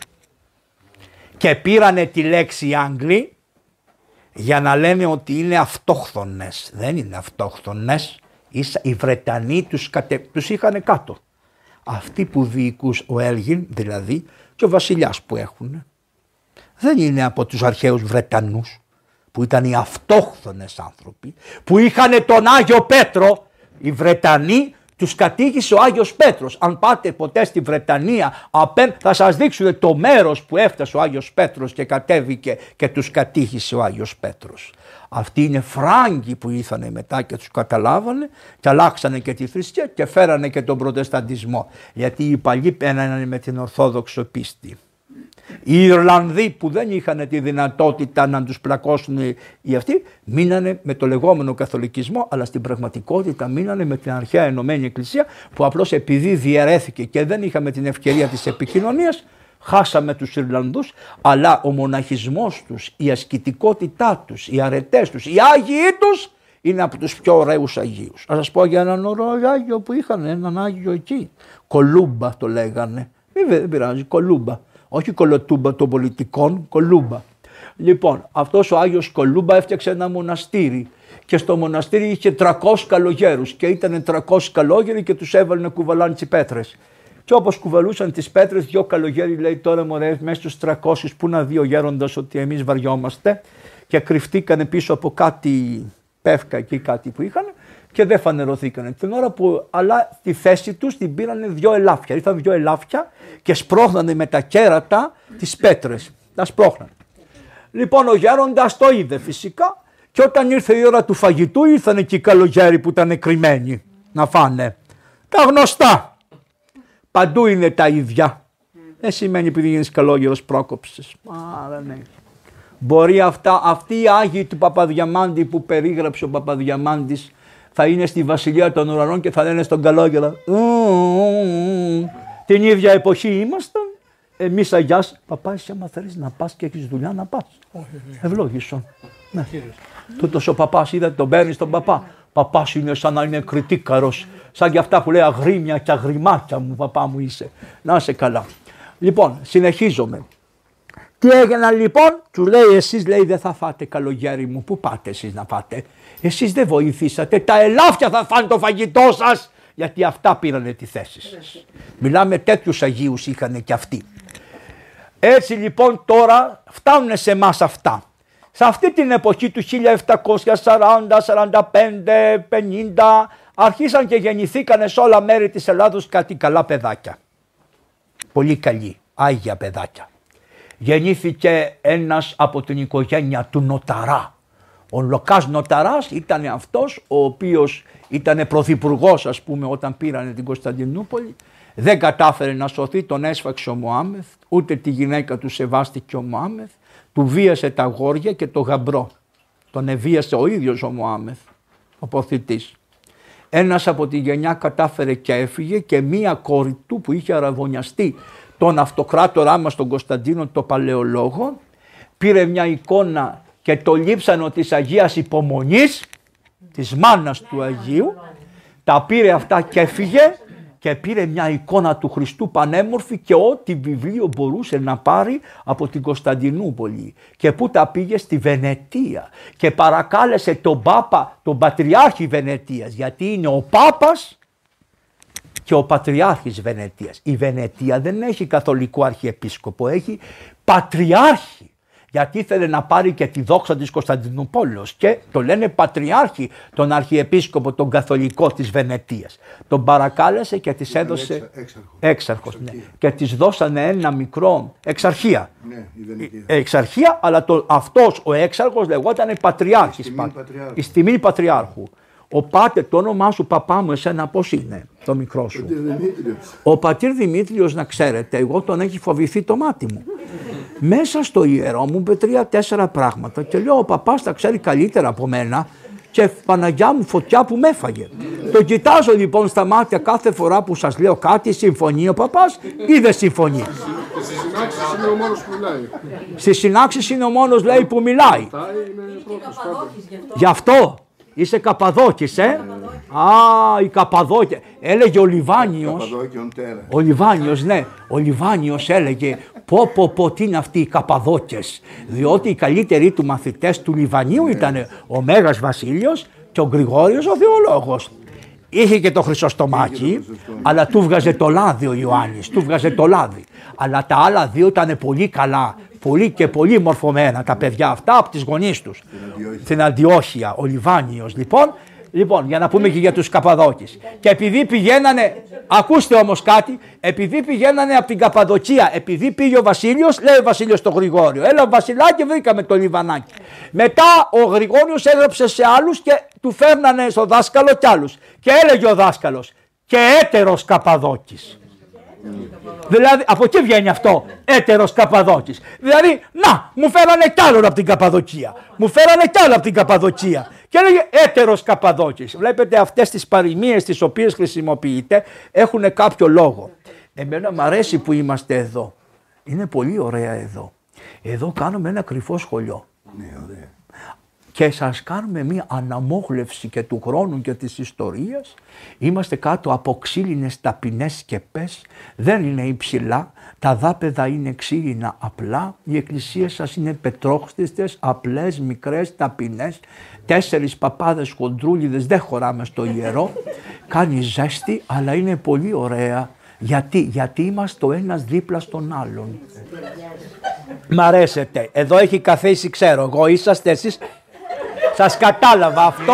και πήρανε τη λέξη Άγγλοι για να λένε ότι είναι αυτόχθονες, δεν είναι αυτόχθονες, οι Βρετανοί τους, κατε... τους είχαν κάτω. Αυτοί που διοικούσε ο Έλγιν δηλαδή και ο βασιλιάς που έχουν δεν είναι από τους αρχαίους Βρετανούς που ήταν οι αυτόχθονες άνθρωποι που είχαν τον Άγιο Πέτρο. Οι Βρετανοί τους κατήγησε ο Άγιος Πέτρος. Αν πάτε ποτέ στη Βρετανία θα σας δείξουν το μέρος που έφτασε ο Άγιος Πέτρος και κατέβηκε και τους κατήγησε ο Άγιος Πέτρος. Αυτοί είναι Φράγκοι που ήρθανε μετά και τους καταλάβανε και αλλάξανε και τη θρησκεία και φέρανε και τον προτεσταντισμό. Γιατί οι παλιοί πένανε με την Ορθόδοξο πίστη. Οι Ιρλανδοί που δεν είχαν τη δυνατότητα να τους πλακώσουν οι αυτοί μείνανε με το λεγόμενο καθολικισμό, αλλά στην πραγματικότητα μείνανε με την αρχαία Ενωμένη Εκκλησία που απλώς επειδή διαιρέθηκε και δεν είχαμε την ευκαιρία της επικοινωνίας χάσαμε τους Ιρλανδούς, αλλά ο μοναχισμός τους, η ασκητικότητά τους, οι αρετές τους, οι Άγιοι τους είναι από τους πιο ωραίους Αγίους. Ας σας πω για έναν ωραίο Άγιο που είχαν, έναν Άγιο εκεί, Κολούμπα το λέγανε, βέβαια δεν πειράζει, Κολούμπα. Όχι Κολοτούμπα των πολιτικών, Κολούμπα. Λοιπόν, αυτός ο Άγιος Κολούμπα έφτιαξε ένα μοναστήρι και στο μοναστήρι είχε τριακόσιους καλογέρους και ήταν τριακόσιοι καλόγεροι και τους έβαλε να κουβαλάνε τις πέτρες. Και όπως κουβαλούσαν τις πέτρες, δύο καλογέροι λέει τώρα μωρέ μέσα στους τριακόσιους που να δει ο γέροντας ότι εμείς βαριόμαστε και κρυφτήκανε πίσω από κάτι πεύκα εκεί κάτι που είχαν και δεν φανερωθήκανε. Την ώρα που, αλλά τη θέση τους την πήρανε δύο ελάφια. Ήρθαν δύο ελάφια και σπρώχνανε με τα κέρατα τις πέτρες. Τα σπρώχνανε. Λοιπόν, ο γέροντας το είδε φυσικά και όταν ήρθε η ώρα του φαγητού ήρθαν εκεί οι καλογέροι που ήταν κρυμμένοι να φάνε. Τα γνωστά. Παντού είναι τα ίδια. Δεν σημαίνει επειδή γίνεις καλόγερος πρόκοψες. Άρα ναι. Μπορεί αυτά, αυτοί οι Άγιοι του Παπαδιαμάντη που περίγραψε ο Παπαδιαμάντης θα είναι στη Βασιλεία των Ουρανών και θα λένε στον καλόγερα την ίδια εποχή ήμασταν. Εμείς Αγιάς, παπάς, άμα θέλεις να πας και έχεις δουλειά να πας. Ευλόγησον. Ναι. Τούτος ο παπάς είδε τον παίρνει στον παπά. Παπάς είναι σαν να είναι κριτίκαρος. Σαν και αυτά που λέει αγρίμια και αγριμάκια μου παπά μου είσαι. Να είσαι καλά. Λοιπόν, συνεχίζομαι. Τι έγιναν λοιπόν, του λέει, εσείς λέει δεν θα φάτε καλογέρι μου, που πάτε εσείς να φάτε, εσείς δεν βοηθήσατε, τα ελάφια θα φάνε το φαγητό σας, γιατί αυτά πήρανε τη θέση σας. Μιλάμε τέτοιους Αγίους είχαν και αυτοί. Έτσι λοιπόν τώρα φτάνουν σε εμάς αυτά. Σε αυτή την εποχή του χίλια επτακόσια σαράντα, σαράντα πέντε, πενήντα αρχίσαν και γεννηθήκανε σε όλα μέρη της Ελλάδος κάτι καλά παιδάκια. Πολύ καλοί, άγια παιδάκια. Γεννήθηκε ένας από την οικογένεια του Νοταρά. Ο Λοκάς Νοταράς ήταν αυτός ο οποίος ήταν πρωθυπουργός, ας πούμε, όταν πήρανε την Κωνσταντινούπολη. Δεν κατάφερε να σωθεί, τον έσφαξε ο Μωάμεθ, ούτε τη γυναίκα του σεβάστηκε ο Μωάμεθ. Του βίασε τα γόρια και το γαμπρό. Τον εβίασε ο ίδιος ο Μωάμεθ, ο ποθητής. Ένας από τη γενιά κατάφερε και έφυγε και μία κόρη του που είχε αραβωνιαστεί τον αυτοκράτορά μας τον Κωνσταντίνο το Παλαιολόγο, πήρε μια εικόνα και το λείψανο της Αγίας Υπομονής, της μάνας του Αγίου, τα πήρε αυτά και έφυγε και πήρε μια εικόνα του Χριστού πανέμορφη και ό,τι βιβλίο μπορούσε να πάρει από την Κωνσταντινούπολη. Και πού τα πήγε, στη Βενετία, και παρακάλεσε τον Πάπα, τον Πατριάρχη Βενετίας, γιατί είναι ο Πάπας και ο Πατριάρχης Βενετίας. Η Βενετία δεν έχει καθολικό αρχιεπίσκοπο, έχει Πατριάρχη. Γιατί ήθελε να πάρει και τη δόξα της Κωνσταντινούπολης και το λένε Πατριάρχη τον Αρχιεπίσκοπο τον Καθολικό της Βενετίας. Τον παρακάλεσε και της έδωσε έξαρχος, έξαρχος ναι. Και της δώσανε ένα μικρό εξαρχία. Ναι, η Βενετία. Εξαρχία, αλλά το, αυτός ο έξαρχος λεγόταν Πατριάρχης. Η τιμή Πατριάρχου. Ο πάτε, το όνομά σου παπά μου, εσένα πώς είναι το μικρό σου. Ο πατήρ Δημήτριος, να ξέρετε, εγώ τον έχει φοβηθεί το μάτι μου. Μέσα στο ιερό μου είπε τρία-τέσσερα πράγματα και λέω ο παπάς τα ξέρει καλύτερα από μένα και Παναγιά μου φωτιά που με έφαγε. Το κοιτάζω λοιπόν στα μάτια κάθε φορά που σας λέω κάτι, συμφωνεί ο παπάς ή δεν συμφωνεί. Στις συνάξεις είναι ο μόνος που μιλάει. Στις συνάξεις είναι ο μόνος λέει που μιλάει. Γι' αυτό. Είσαι Καπαδόκης, ε! ε. Α, η Καπαδόκη. Έλεγε ο Λιβάνιος. Ο Λιβάνιος, ναι. Ο Λιβάνιος έλεγε πω πω πω τι είναι αυτοί οι Καπαδόκες. Διότι οι καλύτεροι του μαθητές του Λιβανίου ήταν ο Μέγας Βασίλειος και ο Γρηγόριος ο Διολόγος. Είχε και το Χρυσοστομάκι, αλλά του βγάζε το λάδι ο Ιωάννης, του βγάζε το λάδι. Αλλά τα άλλα δύο ήταν πολύ καλά, πολύ και πολύ μορφωμένα τα παιδιά αυτά από τις γονείς τους. Στην Αντιόχεια, ο Λιβάνιος λοιπόν. Λοιπόν, για να πούμε και για τους Καπαδόκης. Και επειδή πηγαίνανε, ακούστε όμως κάτι, επειδή πηγαίνανε από την Καπαδοκία, επειδή πήγε ο Βασίλειος, λέει ο Βασίλειος το Γρηγόριο. Έλα Βασιλάκι, βρήκαμε το Λιβανάκι. Μετά ο Γρηγόριος έγραψε σε άλλους και του φέρνανε στο δάσκαλο κι άλλους. Και έλεγε ο δάσκαλος, και έτερος Καπαδόκης. Δηλαδή, από εκεί βγαίνει αυτό, έτερος Καπαδόκης. Δηλαδή, να, μου φέρανε κι άλλον από την Καπαδοκία. Μου φέρανε κι άλλον από την Καπαδοκία. Και έλεγε έτερος Καπαδόκης. Βλέπετε αυτές τις παροιμίες τις οποίες χρησιμοποιείτε έχουν κάποιο λόγο. Εμένα μου αρέσει που είμαστε εδώ. Είναι πολύ ωραία εδώ. Εδώ κάνουμε ένα κρυφό σχολείο. Ναι, ωραία. Και σας κάνουμε μία αναμόγλευση και του χρόνου και της ιστορίας. Είμαστε κάτω από ξύλινες ταπεινές σκεπές. Δεν είναι υψηλά. Τα δάπεδα είναι ξύλινα απλά. Οι εκκλησίες σας είναι πετρόχτιστες, απλές, μικρές, ταπεινές. Τέσσερις παπάδες χοντρούλιδες δεν χωράμε στο ιερό. Κάνει ζέστη αλλά είναι πολύ ωραία. Γιατί, γιατί είμαστε ο ένας δίπλα στον άλλον. Μ' αρέσετε. Εδώ έχει καθίσει ξέρω εγώ. Είσαστε εσείς. Σας κατάλαβα αυτό,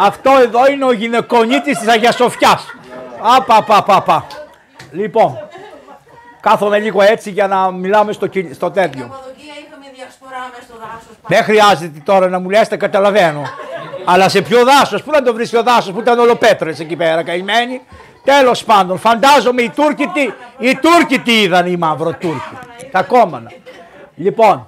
αυτό εδώ είναι ο γυναικονίτης της Αγίας Σοφιάς. Απα, πα, πα, πα. Λοιπόν, κάθομαι λίγο έτσι για να μιλάμε στο, στο τέτοιο. Δεν χρειάζεται τώρα να μου λες, τα καταλαβαίνω. Αλλά σε ποιο δάσος, πού να το βρίσκει ο δάσος, πού ήταν ολοπέτρες εκεί πέρα καημένοι. Τέλος πάντων, φαντάζομαι οι Τούρκοι τι, οι Τούρκοι τι είδαν οι Μαυροτούρκοι, τα κόμματα. Λοιπόν.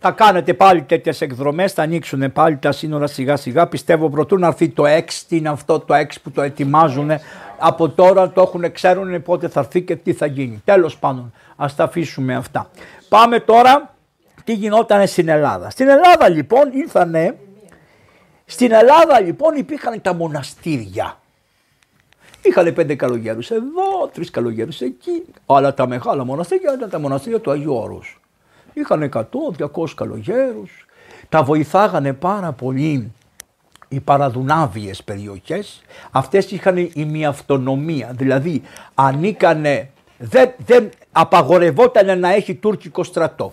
Θα κάνετε πάλι τέτοιες εκδρομές, θα ανοίξουν πάλι τα σύνορα σιγά σιγά. Πιστεύω προτού να έρθει το έξι, τι είναι αυτό το έξι που το ετοιμάζουν. Από τώρα το έχουν, ξέρουν πότε θα έρθει και τι θα γίνει. Τέλος πάντων, ας τα αφήσουμε αυτά. Πάμε τώρα τι γινόταν στην Ελλάδα. Στην Ελλάδα λοιπόν ήρθανε, στην Ελλάδα λοιπόν υπήρχαν τα μοναστήρια. Είχανε πέντε καλογέρους εδώ, τρεις καλογέρους εκεί, αλλά τα μεγάλα μοναστήρια ήταν τα μοναστήρια του Αγίου Όρους. Είχαν εκατό διακόσιους καλογέρους, τα βοηθάγανε πάρα πολύ οι παραδουνάβιες περιοχές. Αυτές είχαν ημιαυτονομία, δηλαδή ανήκανε, δεν, δεν απαγορευότανε να έχει τουρκικό στρατό.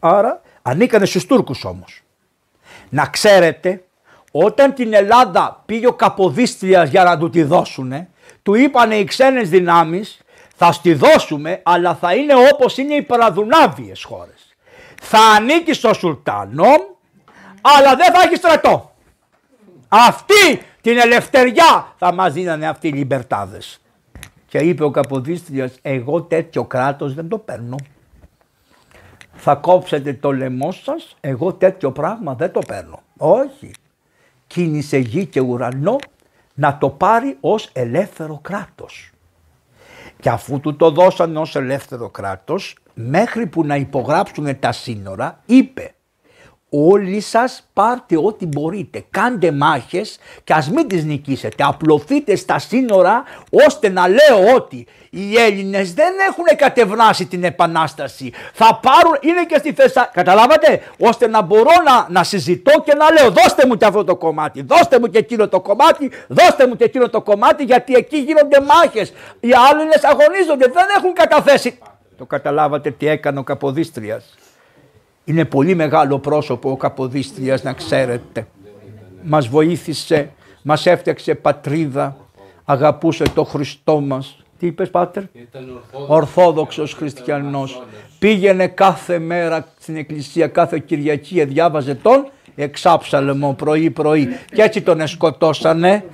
Άρα ανήκανε στους Τούρκους όμως. Να ξέρετε, όταν την Ελλάδα πήγε ο Καποδίστριας για να του τη δώσουνε, του είπανε οι ξένες δυνάμεις, θα στη δώσουμε, αλλά θα είναι όπως είναι οι παραδουνάβιες χώρες. Θα ανήκει στο Σουλτάνο, αλλά δεν θα έχει στρατό. Αυτή την ελευθεριά θα μας δίνανε αυτοί οι λιμπερτάδες. Και είπε ο Καποδίστριας, εγώ τέτοιο κράτος δεν το παίρνω. Θα κόψετε το λαιμό σας, εγώ τέτοιο πράγμα δεν το παίρνω. Όχι. Κίνησε γη και ουρανό να το πάρει ως ελεύθερο κράτος. Και αφού του το δώσανε ως ελεύθερο κράτος, μέχρι που να υπογράψουν τα σύνορα, είπε όλοι σας πάρτε ό,τι μπορείτε, κάντε μάχες και ας μην τις νικήσετε, απλωθείτε στα σύνορα ώστε να λέω ότι οι Έλληνες δεν έχουν κατευνάσει την Επανάσταση, θα πάρουν, είναι και στη θέση, καταλάβατε, ώστε να μπορώ να, να συζητώ και να λέω δώστε μου και αυτό το κομμάτι, δώστε μου και εκείνο το κομμάτι, δώστε μου και εκείνο το κομμάτι, γιατί εκεί γίνονται μάχες, οι Έλληνες αγωνίζονται, δεν έχουν καταθέσει. Το καταλάβατε τι έκανε ο Καποδίστριας. Είναι πολύ μεγάλο πρόσωπο ο Καποδίστριας, να ξέρετε. Μας βοήθησε, μας έφτιαξε πατρίδα, αγαπούσε το Χριστό μας. Τι είπες, πάτερ? Ήταν Ορθόδοξος χριστιανός. Πήγαινε κάθε μέρα στην εκκλησία, κάθε Κυριακή διάβαζε τον εξάψαλμο πρωί-πρωί. Και έτσι τον εσκοτώσανε.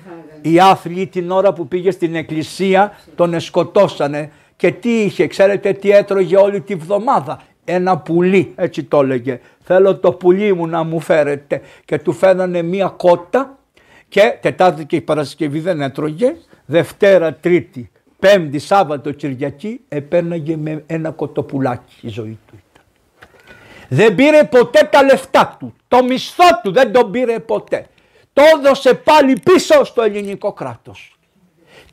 Οι άθλοι την ώρα που πήγε στην εκκλησία τον εσκοτώσανε. Και τι είχε, ξέρετε τι έτρωγε όλη τη βδομάδα? Ένα πουλί, έτσι το έλεγε. Θέλω το πουλί μου να μου φέρετε. Και του φέρανε μία κότα και Τετάρτη και Παρασκευή δεν έτρωγε. Δευτέρα, Τρίτη, Πέμπτη, Σάββατο, Κυριακή επέναγε με ένα κοτοπουλάκι. Η ζωή του ήταν. Δεν πήρε ποτέ τα λεφτά του. Το μισθό του δεν τον πήρε ποτέ. Το έδωσε πάλι πίσω στο ελληνικό κράτος.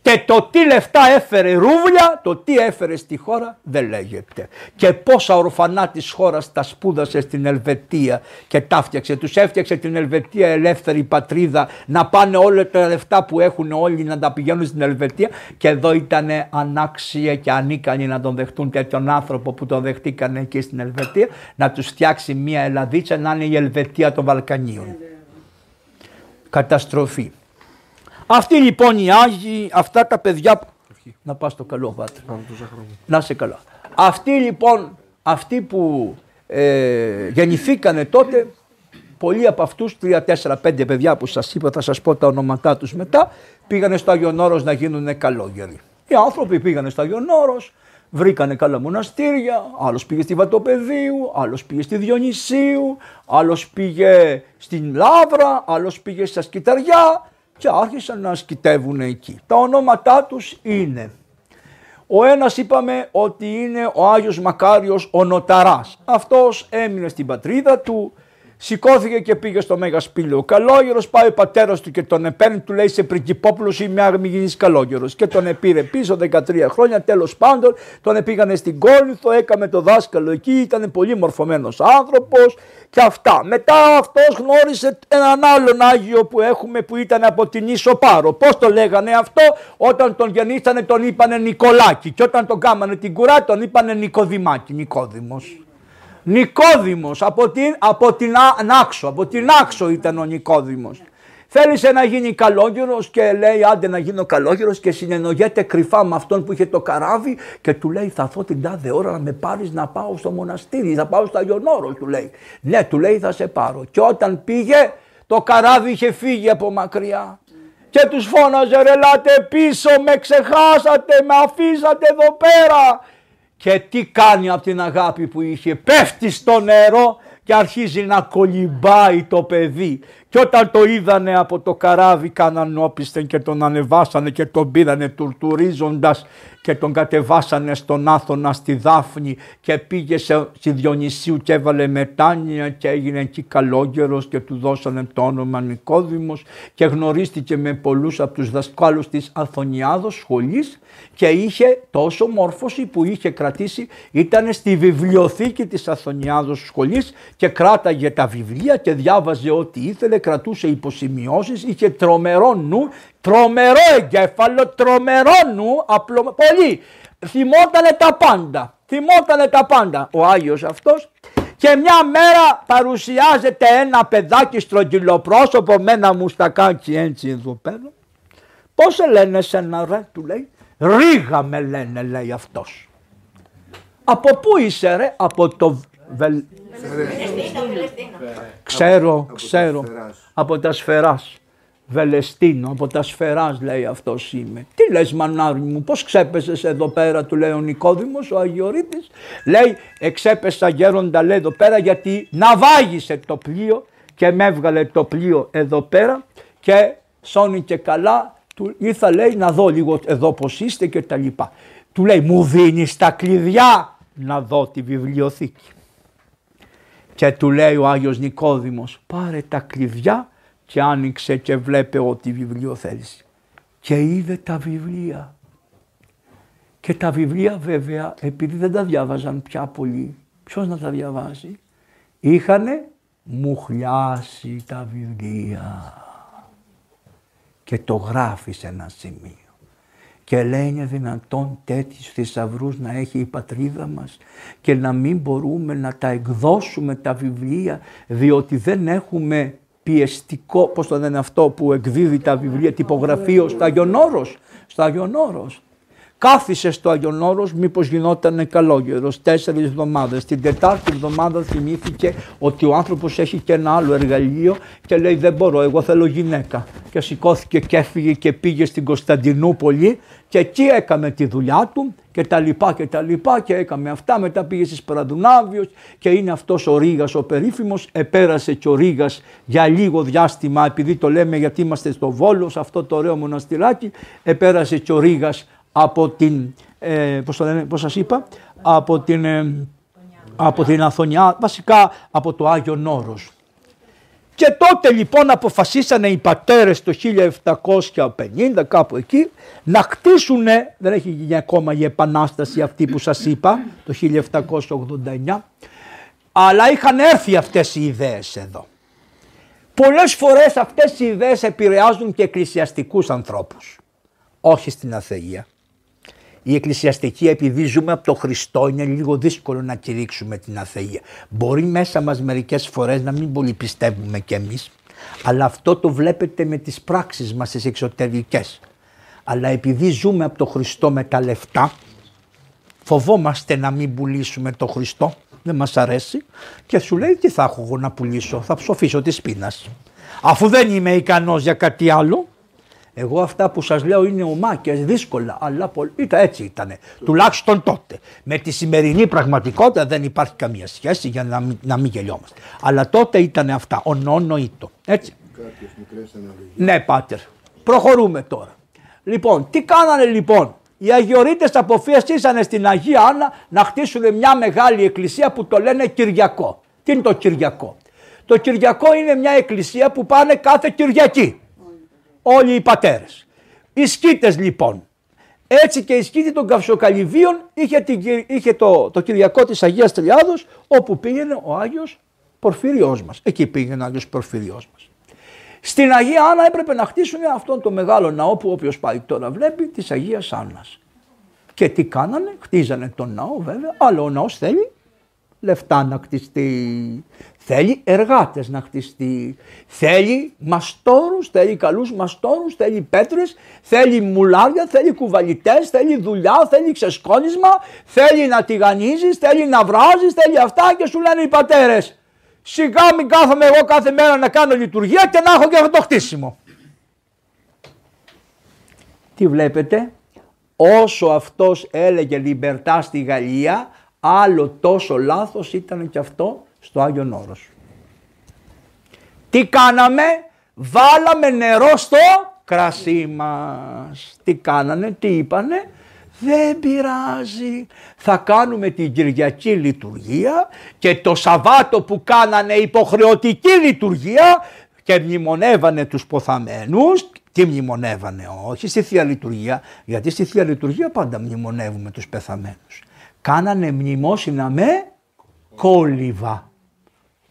Και το τι λεφτά έφερε ρούβλια, το τι έφερε στη χώρα δεν λέγεται. Και πόσα ορφανά της χώρας τα σπούδασε στην Ελβετία και τα φτιάξε. Τους έφτιαξε την Ελβετία ελεύθερη πατρίδα, να πάνε όλα τα λεφτά που έχουν όλοι να τα πηγαίνουν στην Ελβετία. Και εδώ ήταν ανάξια και ανίκανοι να τον δεχτούν τέτοιον άνθρωπο που τον δεχτήκανε εκεί στην Ελβετία, να τους φτιάξει μια Ελλαδίτσα να είναι η Ελβετία των Βαλκανίων. Καταστροφή. Αυτοί λοιπόν οι Άγιοι, αυτά τα παιδιά, να πας στο καλό βάτρι, να είσαι καλά. Αυτοί λοιπόν, αυτοί που ε, γεννηθήκανε τότε, πολλοί από αυτούς, τρία, τέσσερα, πέντε παιδιά που σας είπα, θα σας πω τα ονόματά τους μετά, πήγανε στο Άγιον Όρος να γίνουνε καλόγεροι. Οι άνθρωποι πήγανε στο Άγιον Όρος, βρήκανε καλά μοναστήρια, άλλος πήγε στη Βατοπεδίου, άλλος πήγε στη Διονυσίου, άλλος πήγε στην Λαύρα, άλλος πήγε στα Σκυταριά. Και άρχισαν να ασκητεύουν εκεί. Τα ονόματά τους είναι, ο ένας είπαμε ότι είναι ο Άγιος Μακάριος ο Νοταράς. Αυτός έμεινε στην πατρίδα του, σηκώθηκε και πήγε στο Μέγα Σπήλαιο. Ο καλόγερος πάει ο πατέρας του και τον επέρνει, του λέει σε πριγκιπόπουλος ή μια μη γίνεις καλόγερος. Και τον επήρε πίσω δεκατρία χρόνια, τέλος πάντων τον επήγανε στην Κόλυνθο, έκαμε το δάσκαλο εκεί, ήταν πολύ μορφωμένος άνθρωπος και αυτά. Μετά αυτός γνώρισε έναν άλλον Άγιο που έχουμε που ήταν από την Ίσο Πάρο. Πώς το λέγανε αυτό? Όταν τον γεννήσανε τον είπανε Νικολάκη και όταν τον κάμανε την κουρά τον είπανε Νικοδημάκη, Νικόδημος. Νικόδημος, από την, από την Άξο, από την Άξο ήταν ο Νικόδημος. Θέλησε να γίνει καλόγερος και λέει άντε να γίνω καλόγερος και συνεννοιέται κρυφά με αυτόν που είχε το καράβι και του λέει θα έρθω την τάδε ώρα να με πάρεις να πάω στο μοναστήρι, θα πάω στο Άγιον Όρο, του λέει. Ναι, του λέει θα σε πάρω. Και όταν πήγε το καράβι είχε φύγει από μακριά. Και τους φώναζε ρε ελάτε πίσω, με ξεχάσατε, με αφήσατε εδώ πέρα. Και τι κάνει από την αγάπη που είχε? Πέφτει στο νερό και αρχίζει να κολυμπάει το παιδί. Και Και όταν το είδανε από το καράβι κάναν όπισθεν και τον ανεβάσανε και τον πήρανε τουρτουρίζοντας και τον κατεβάσανε στον Άθωνα στη Δάφνη και πήγε στη Διονυσίου και έβαλε μετάνοια και έγινε εκεί καλόγερος και του δώσανε το όνομα Νικόδημος και γνωρίστηκε με πολλούς από τους δασκάλους της Αθωνιάδος σχολής και είχε τόσο μόρφωση που είχε κρατήσει, ήταν στη βιβλιοθήκη της Αθωνιάδος σχολής και κράταγε τα βιβλία και διάβαζε ό,τι ήθελε, κρατούσε υποσημειώσεις, είχε τρομερό νου, τρομερό εγκέφαλο, τρομερό νου, απλο... πολύ. Θυμότανε τα πάντα, θυμότανε τα πάντα ο Άγιος αυτός. Και μια μέρα παρουσιάζεται ένα παιδάκι στρογγυλοπρόσωπο με ένα μουστακάκι έτσι εδώ πέρα. Πώς σε λένε σένα ρε, του λέει. Ρήγα με λένε, λέει αυτός. Από πού είσαι ρε, από το... Βελ... Ξέρω, ξέρω, από τα Σφεράς. Βελεστίνο, από τα Σφεράς λέει αυτός είμαι. Τι λες μανάρι μου, πώς ξέπεσες εδώ πέρα, του λέει ο Νικόδημος, ο Αγιορείτης. Λέει, εξέπεσα γέροντα, λέει εδώ πέρα, γιατί ναυάγησε το πλοίο και με έβγαλε το πλοίο εδώ πέρα και σώνει και καλά, του ήρθα λέει να δω λίγο εδώ πως είστε και τα λοιπά. Του λέει, μου δίνεις τα κλειδιά να δω τη βιβλιοθήκη. Και του λέει ο Άγιος Νικόδημος, πάρε τα κλειδιά. Και άνοιξε και βλέπε ό,τι βιβλίο θέλεις. Και είδε τα βιβλία. Και τα βιβλία βέβαια, επειδή δεν τα διάβαζαν πια πολύ, ποιος να τα διαβάζει, είχανε μουχλιάσει τα βιβλία. Και το γράφει σε ένα σημείο. Και λέει είναι δυνατόν τέτοιους θησαυρούς να έχει η πατρίδα μας και να μην μπορούμε να τα εκδώσουμε τα βιβλία, διότι δεν έχουμε... πιεστικό, πώς το λένε αυτό που εκδίδει τα βιβλία, τυπογραφείο στο Άγιον Όρος, στο Άγιον Όρος. Κάθισε στο Άγιον Όρος, μήπως γινότανε καλόγερος, τέσσερις εβδομάδες. Την τετάρτη εβδομάδα θυμήθηκε ότι ο άνθρωπος έχει και ένα άλλο εργαλείο και λέει δεν μπορώ, εγώ θέλω γυναίκα. Και σηκώθηκε και έφυγε και πήγε στην Κωνσταντινούπολη και εκεί έκανε τη δουλειά του και τα λοιπά και τα λοιπά και έκαμε αυτά. Μετά πήγε στις Παραδουνάβιος και είναι αυτός ο Ρήγας ο περίφημος. Επέρασε και ο Ρήγας για λίγο διάστημα, επειδή το λέμε γιατί είμαστε στο Βόλο, σε αυτό το ωραίο μοναστηράκι. Επέρασε και ο Ρήγας από την, ε, πώς, το λένε, πώς σας είπα, από την, ε, από την Αθωνιά, βασικά από το Άγιον Όρος. Και τότε λοιπόν αποφασίσανε οι πατέρες το χίλια επτακόσια πενήντα κάπου εκεί να χτίσουνε, δεν έχει γίνει ακόμα η επανάσταση αυτή που σας είπα το χίλια επτακόσια ογδόντα εννιά, αλλά είχαν έρθει αυτές οι ιδέες εδώ. Πολλές φορές αυτές οι ιδέες επηρεάζουν και εκκλησιαστικούς ανθρώπους, όχι στην αθεία. Η εκκλησιαστική, επειδή ζούμε από τον Χριστό, είναι λίγο δύσκολο να κηρύξουμε την αθεία. Μπορεί μέσα μας μερικές φορές να μην πολύ πιστεύουμε κι εμείς, αλλά αυτό το βλέπετε με τις πράξεις μας τις εξωτερικές. Αλλά επειδή ζούμε από τον Χριστό με τα λεφτά, φοβόμαστε να μην πουλήσουμε τον Χριστό, δεν μας αρέσει και σου λέει τι θα έχω εγώ να πουλήσω, θα ψοφήσω της πείνας. Αφού δεν είμαι ικανός για κάτι άλλο, εγώ αυτά που σας λέω είναι ομάκες, δύσκολα, αλλά πολύ... Ήταν, έτσι ήτανε, τουλάχιστον τότε. Με τη σημερινή πραγματικότητα δεν υπάρχει καμία σχέση για να μην, να μην γελιόμαστε. Αλλά τότε ήτανε αυτά, ο νονοήτο, έτσι. Κάποιες μικρές αναλογίες. Ναι, πάτερ. Προχωρούμε τώρα. Λοιπόν, τι κάνανε λοιπόν. Οι Αγιορείτες αποφασίσανε στην Αγία Άννα να χτίσουν μια μεγάλη εκκλησία που το λένε Κυριακό. Τι είναι το Κυριακό. Το Κυριακό είναι μια εκκλησία που πάνε κάθε Κυριακή. Όλοι οι πατέρες. Οι σκήτες λοιπόν. Έτσι και η σκήτη των Καυσοκαλυβίων είχε, την, είχε το, το Κυριακό της Αγίας Τριάδος όπου πήγαινε ο Άγιος Πορφυριός μας. Εκεί πήγαινε ο Άγιος Πορφυριός μας. Στην Αγία Άννα έπρεπε να χτίσουν αυτόν τον μεγάλο ναό που όποιος πάει τώρα βλέπει της Αγίας Άννας. Και τι κάνανε, χτίζανε τον ναό βέβαια, αλλά ο ναός θέλει λεφτά να χτιστεί, θέλει εργάτες να χτιστεί, θέλει μαστόρους, θέλει καλούς μαστόρους, θέλει πέτρες, θέλει μουλάρια, θέλει κουβαλιτές, θέλει δουλειά, θέλει ξεσκόνισμα, θέλει να τηγανίζεις, θέλει να βράζεις, θέλει αυτά και σου λένε οι πατέρες σιγά μην κάθομαι εγώ κάθε μέρα να κάνω λειτουργία και να έχω και το χτίσιμο. Τι βλέπετε, όσο αυτός έλεγε λιμπερτά στη Γαλλία, άλλο τόσο λάθος ήταν και αυτό στο Άγιον Όρος. Τι Τι κάναμε? Βάλαμε νερό στο κρασί μας. Τι κάνανε, τι είπανε? Δεν πειράζει. Θα κάνουμε την Κυριακή λειτουργία και το Σαββάτο που κάνανε υποχρεωτική λειτουργία και μνημονεύανε τους ποθαμένους. Τι μνημονεύανε? Όχι στη Θεία Λειτουργία, γιατί στη Θεία Λειτουργία πάντα μνημονεύουμε τους πεθαμένους. Κάνανε μνημόσυνα με κόλυβα.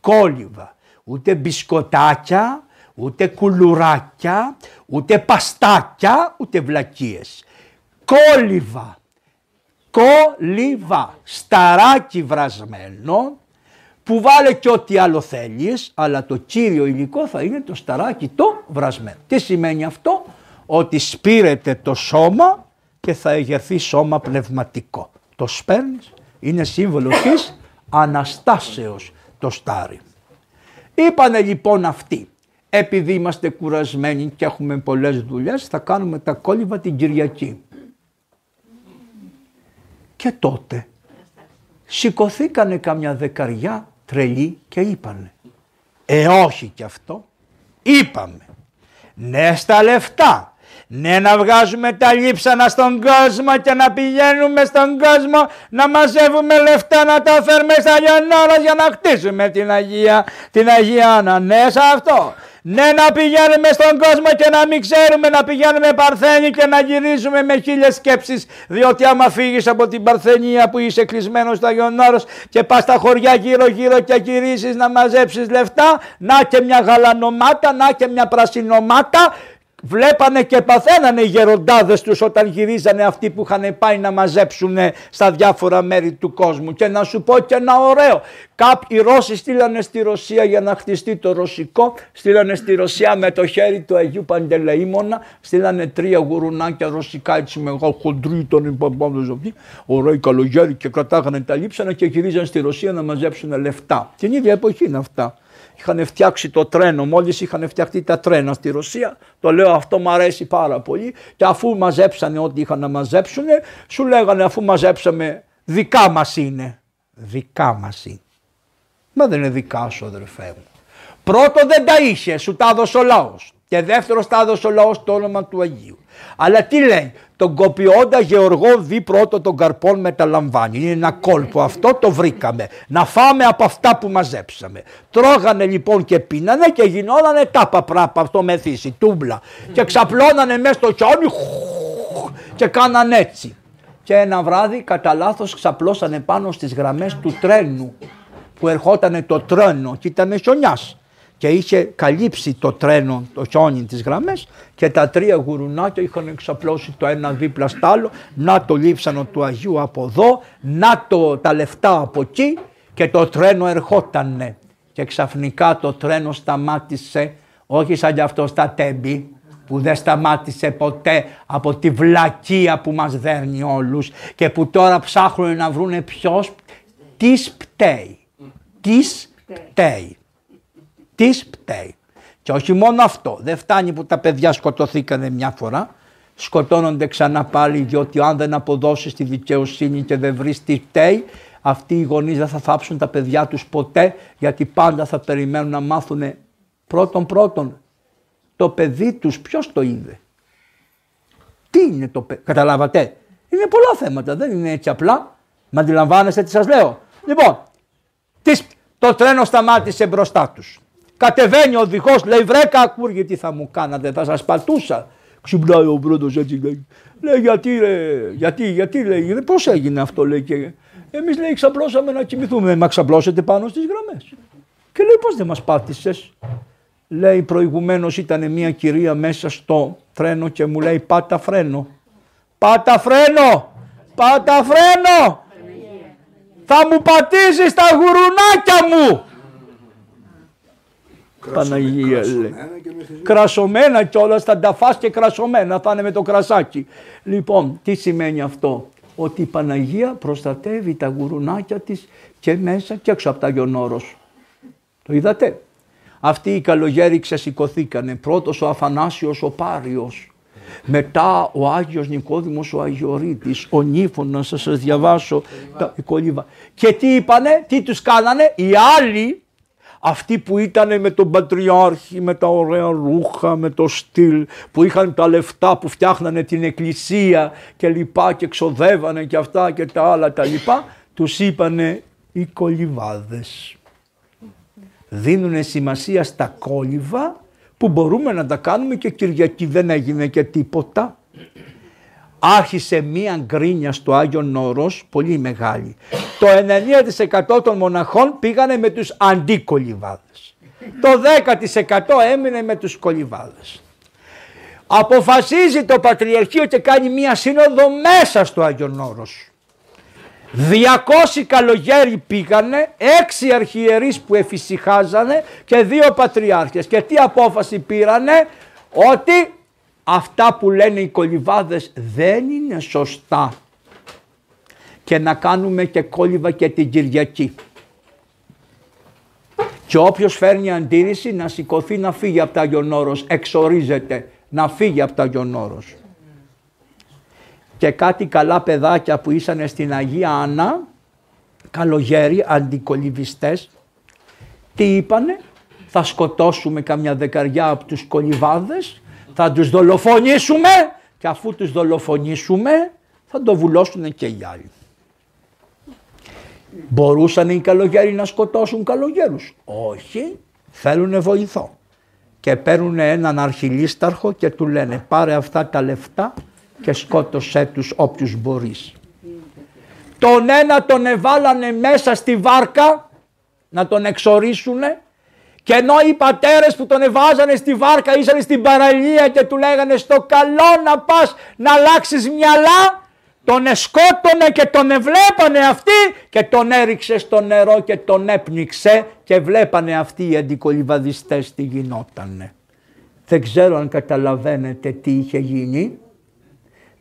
Κόλυβα. Ούτε μπισκοτάκια, ούτε κουλουράκια, ούτε παστάκια, ούτε βλακίες. Κόλυβα. Κόλυβα. Σταράκι βρασμένο, που βάλε και ό,τι άλλο θέλεις, αλλά το κύριο υλικό θα είναι το σταράκι το βρασμένο. Τι σημαίνει αυτό? Ότι σπείρεται το σώμα και θα εγερθεί σώμα πνευματικό. Το σπέρνεις, είναι σύμβολο της Αναστάσεως το στάρι. Είπανε λοιπόν αυτοί, επειδή είμαστε κουρασμένοι και έχουμε πολλές δουλειές, θα κάνουμε τα κόλυβα την Κυριακή. Και τότε σηκωθήκανε καμιά δεκαριά τρελή και είπανε, ε όχι κι αυτό, είπαμε, ναι στα λεφτά, ναι να βγάζουμε τα λείψανα στον κόσμο και να πηγαίνουμε στον κόσμο να μαζεύουμε λεφτά να τα φέρουμε στα Λιονόρα για να χτίσουμε την Αγία, την Αγία Άννα, ναι σε αυτό. Ναι να πηγαίνουμε στον κόσμο και να μην ξέρουμε, να πηγαίνουμε Παρθένη και να γυρίζουμε με χίλιες σκέψεις, διότι άμα φύγεις από την Παρθενία που είσαι κλεισμένος στο Άγιον Όρος και πας στα χωριά γύρω γύρω και γυρίσεις να μαζέψεις λεφτά, να και μια γαλανομάτα, να και μια πρασινομάτα. Βλέπανε και παθαίνανε οι γεροντάδες τους όταν γυρίζανε αυτοί που είχαν πάει να μαζέψουν στα διάφορα μέρη του κόσμου. Και να σου πω και ένα ωραίο. Κάποιοι Ρώσοι στείλανε στη Ρωσία για να χτιστεί το ρωσικό, στείλανε στη Ρωσία με το χέρι του Αγίου Παντελεήμωνα, στείλανε τρία γουρουνάκια ρωσικά έτσι μεγάλο χοντρή, τον παπάδες, ωραίοι καλογέροι και κρατάγανε τα λείψανα και γυρίζαν στη Ρωσία να μαζέψουν λεφτά. Την ίδια εποχή είναι αυτά. Είχαν φτιάξει το τρένο, μόλις είχαν φτιαχτεί τα τρένα στη Ρωσία, το λέω αυτό μου αρέσει πάρα πολύ, και αφού μαζέψανε ό,τι είχαν να μαζέψουν, σου λέγανε αφού μαζέψαμε δικά μας είναι. Δικά μας είναι. Μα δεν είναι δικά σου αδερφέ μου. Πρώτο δεν τα είχε, σου τα έδωσε ο λαός. Και δεύτερο τα έδωσε ο λαός το όνομα του Αγίου. Αλλά τι λέει, τον κοπιόντα Γεωργό δι πρώτο των καρπών μεταλαμβάνει. Είναι ένα κόλπο αυτό, το βρήκαμε. Να φάμε από αυτά που μαζέψαμε. Τρώγανε λοιπόν και πίνανε και γινόνανε τάπα πράπα, αυτό μεθύσι, τούμπλα. Και ξαπλώνανε μέσα στο χιόνι και κάνανε έτσι. Και ένα βράδυ κατά λάθος ξαπλώσανε πάνω στις γραμμές του τρένου που ερχότανε το τρένο και ήτανε χιονιάς. Και είχε καλύψει το τρένο, το χιόνι τις γραμμές και τα τρία γουρουνάκια είχαν εξαπλώσει το ένα δίπλα στο άλλο. Να το λείψανο του Αγίου από εδώ, να το, τα λεφτά από εκεί και το τρένο ερχότανε. Και ξαφνικά το τρένο σταμάτησε, όχι σαν κι αυτό στα Τέμπη που δεν σταμάτησε ποτέ από τη βλακεία που μας δέρνει όλους και που τώρα ψάχνουν να βρούνε ποιος τις πταίει. Τις πταίει. Τις πταίει. Και όχι μόνο αυτό. Δεν φτάνει που τα παιδιά σκοτωθήκανε μια φορά. Σκοτώνονται ξανά πάλι διότι αν δεν αποδώσεις τη δικαιοσύνη και δεν βρεις τι πταίει, αυτοί οι γονείς δεν θα θάψουν τα παιδιά τους ποτέ, γιατί πάντα θα περιμένουν να μάθουν πρώτον πρώτον το παιδί τους ποιος το είδε. Τι είναι το παιδί. Καταλάβατε. Είναι πολλά θέματα. Δεν είναι έτσι απλά. Μα αντιλαμβάνεστε τι σας λέω. Λοιπόν, το τρένο σταμάτησε μπροστά τους. Κατεβαίνει ο οδηγός, λέει βρε κακούργοι τι θα μου κάνατε, θα σας πατούσα. Ξυπνάει ο πρώτος έτσι λέει, λέει γιατί ρε, γιατί, γιατί λέει, ρε, πώς έγινε αυτό λέει και εμείς λέει ξαπλώσαμε να κοιμηθούμε, μα ξαπλώσετε πάνω στις γραμμές. Και λέει πώς δεν μας πάτησες. Λέει προηγουμένως ήταν μια κυρία μέσα στο τρένο και μου λέει πάτα φρένο, πάτα φρένο, πάτα φρένο, θα μου πατήσεις τα γουρουνάκια μου. Παναγία λέει. Κρασωμένα κιόλας θα τα φας και κρασωμένα θα είναι με το κρασάκι. Λοιπόν, τι σημαίνει αυτό? Ότι η Παναγία προστατεύει τα γουρουνάκια της και μέσα και έξω από τα Γιονόρος. Το είδατε. Αυτοί οι καλογέροι ξεσηκωθήκανε. Πρώτος ο Αφανάσιος ο Πάριος. Μετά ο Άγιος Νικόδημος ο Αγιορείτης, ο Νύφωνας, θα σας διαβάσω τα κολύβα. Και τι είπανε, τι τους κάνανε οι άλλοι. αυτοί που ήταν με τον Πατριάρχη, με τα ωραία ρούχα, με το στυλ, που είχαν τα λεφτά, που φτιάχνανε την εκκλησία και λοιπά και ξοδεύανε και αυτά και τα άλλα τα λοιπά, τους είπανε οι κολυβάδες. Δίνουνε σημασία στα κόλυβα που μπορούμε να τα κάνουμε και Κυριακή, δεν έγινε και τίποτα. Άρχισε μία γκρίνια στο Άγιον Όρος πολύ μεγάλη. Το ενενήντα τοις εκατό των μοναχών πήγανε με τους αντίκολυβάδες. Το δέκα τοις εκατό έμεινε με τους κολυβάδες. Αποφασίζει το Πατριαρχείο και κάνει μία σύνοδο μέσα στο Άγιον Όρος. διακόσιοι καλογέροι πήγανε, έξι αρχιερείς που εφησυχάζανε και δύο πατριάρχες. Και τι απόφαση πήρανε? Ότι αυτά που λένε οι κολυβάδες δεν είναι σωστά και να κάνουμε και κόλυβα και την Κυριακή. Και όποιος φέρνει αντίρρηση να σηκωθεί να φύγει από τα Άγιον Όρος, εξορίζεται να φύγει από τα Άγιον Όρος. Και κάτι καλά παιδάκια που ήσανε στην Αγία Άννα, καλογέροι, αντικολυβιστές, τι είπανε? Θα σκοτώσουμε καμιά δεκαριά από τους κολυβάδες, θα τους δολοφονήσουμε και αφού τους δολοφονήσουμε θα το βουλώσουν και οι άλλοι. Μπορούσαν οι καλογέροι να σκοτώσουν καλογέρους? Όχι, θέλουνε βοηθό. Και παίρνουν έναν αρχιλίσταρχο και του λένε πάρε αυτά τα λεφτά και σκότωσέ τους όποιους μπορείς. Τον ένα τον εβάλανε μέσα στη βάρκα να τον εξορίσουνε. Και ενώ οι πατέρες που τον εβάζανε στη βάρκα ήσαν στην παραλία και του λέγανε στο καλό να πας να αλλάξεις μυαλά, τον εσκότωνε και τον εβλέπανε αυτοί και τον έριξε στο νερό και τον έπνιξε και βλέπανε αυτοί οι αντικολυβαδιστές τι γινότανε. Δεν ξέρω αν καταλαβαίνετε τι είχε γίνει,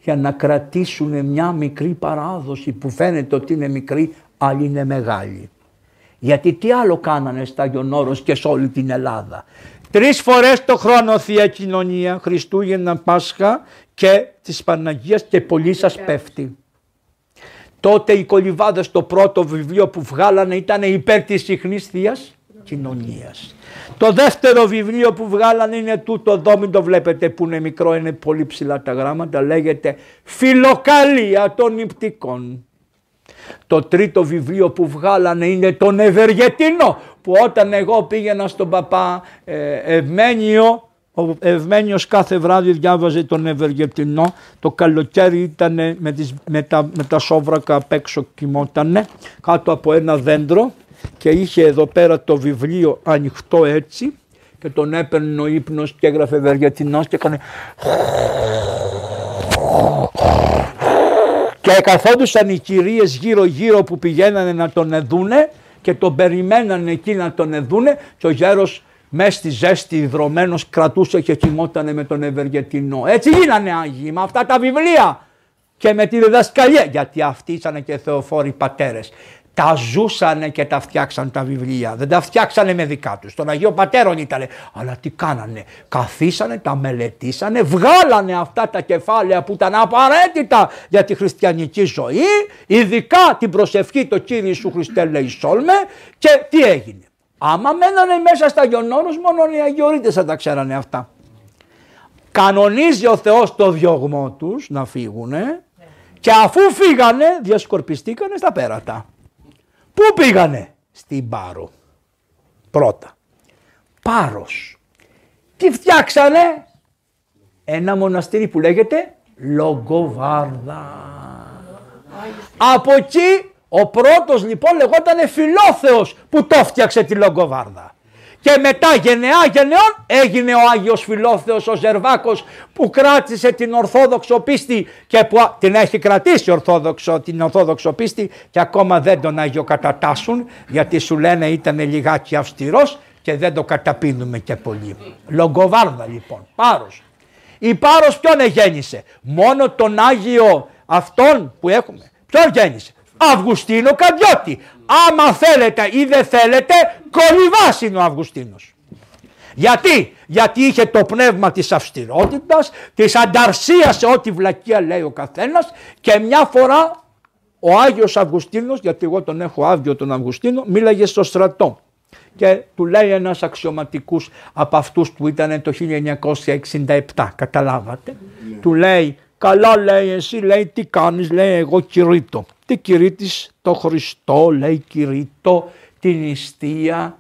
για να κρατήσουν μια μικρή παράδοση που φαίνεται ότι είναι μικρή, αλλά είναι μεγάλη. Γιατί τι άλλο κάνανε στα Άγιον Όρος και σε όλη την Ελλάδα? Τρεις φορές το χρόνο Θεία Κοινωνία, Χριστούγεννα, Πάσχα και της Παναγίας και πολύ σας πέφτει. Τότε οι κολυβάδες το πρώτο βιβλίο που βγάλανε ήταν υπέρ της συχνής Θείας Κοινωνίας. Το δεύτερο βιβλίο που βγάλανε είναι τούτο εδώ, μην το βλέπετε που είναι μικρό, είναι πολύ ψηλά τα γράμματα, λέγεται Φιλοκαλία των Υπτικών. Το τρίτο βιβλίο που βγάλανε είναι τον Ευεργετίνο, που όταν εγώ πήγαινα στον παπά ε, Ευμένιο, ο Ευμένιος κάθε βράδυ διάβαζε τον Ευεργετίνο. Το καλοκαίρι ήταν με, τις, με, τα, με τα σόβρακα απ' έξω, κοιμότανε κάτω από ένα δέντρο και είχε εδώ πέρα το βιβλίο ανοιχτό έτσι και τον έπαιρνε ο ύπνος και έγραφε Ευεργετίνος και έκανε και καθόντουσαν οι κυρίες γύρω γύρω που πηγαίνανε να τον εδούνε και τον περιμένανε εκεί να τον εδούνε και ο γέρος μέσα στη ζέστη ιδρωμένος κρατούσε και κοιμότανε με τον Ευεργετίνο. Έτσι γίνανε Άγιοι με αυτά τα βιβλία και με τη διδασκαλία, γιατί αυτοί ήσανε και θεοφόροι πατέρες. Τα ζούσανε και τα φτιάξαν τα βιβλία. Δεν τα φτιάξανε με δικά τους. Τον Αγίο Πατέρων ήτανε. Αλλά τι κάνανε? Καθίσανε, τα μελετήσανε, βγάλανε αυτά τα κεφάλαια που ήταν απαραίτητα για τη χριστιανική ζωή, ειδικά την προσευχή το Κύριε Ιησού Χριστέ λεησόν με. Και τι έγινε? Άμα μένανε μέσα στα Άγιον Όρος, μόνο οι Αγιορείτες θα τα ξέρανε αυτά. Κανονίζει ο Θεός το διωγμό τους να φύγουνε και αφού φύγανε διασκορπιστήκανε στα πέρατα. Πού πήγανε? Στην Πάρο. Πρώτα. Πάρος. Τι φτιάξανε? Ένα μοναστήρι που λέγεται Λογκοβάρδα. Από εκεί ο πρώτος λοιπόν λεγότανε Φιλόθεος που το φτιάξε τη Λογκοβάρδα. Και μετά γενεά γενεών έγινε ο Άγιος Φιλόθεος ο Ζερβάκος που κράτησε την Ορθόδοξο πίστη και που την έχει κρατήσει ορθόδοξο, την Ορθόδοξο πίστη και ακόμα δεν τον αγιοκατατάσσουν γιατί σου λένε ήταν λιγάκι αυστηρός και δεν το καταπίνουμε και πολύ. Λογκοβάρδα λοιπόν, Πάρος. Η Πάρος ποιον εγέννησε? Μόνο τον Άγιο αυτόν που έχουμε. Ποιον γέννησε? Αυγουστίνο Καβιώτη. Άμα θέλετε ή δεν θέλετε, κολυβάς είναι ο Αυγουστίνος. Γιατί? Γιατί είχε το πνεύμα της αυστηρότητας, της ανταρσίας σε ό,τι βλακεία λέει ο καθένας και μια φορά ο Άγιος Αυγουστίνος, γιατί εγώ τον έχω άδειο τον Αυγουστίνο, μίλαγε στο στρατό. Και του λέει ένας αξιωματικούς από αυτούς που ήταν το χίλια εννιακόσια εξήντα επτά, καταλάβατε, yeah. Του λέει, καλά λέει εσύ, λέει τι κάνεις, λέει εγώ κηρύττω. Τι κηρύττεις? Το Χριστό, λέει, κηρύττω την νηστεία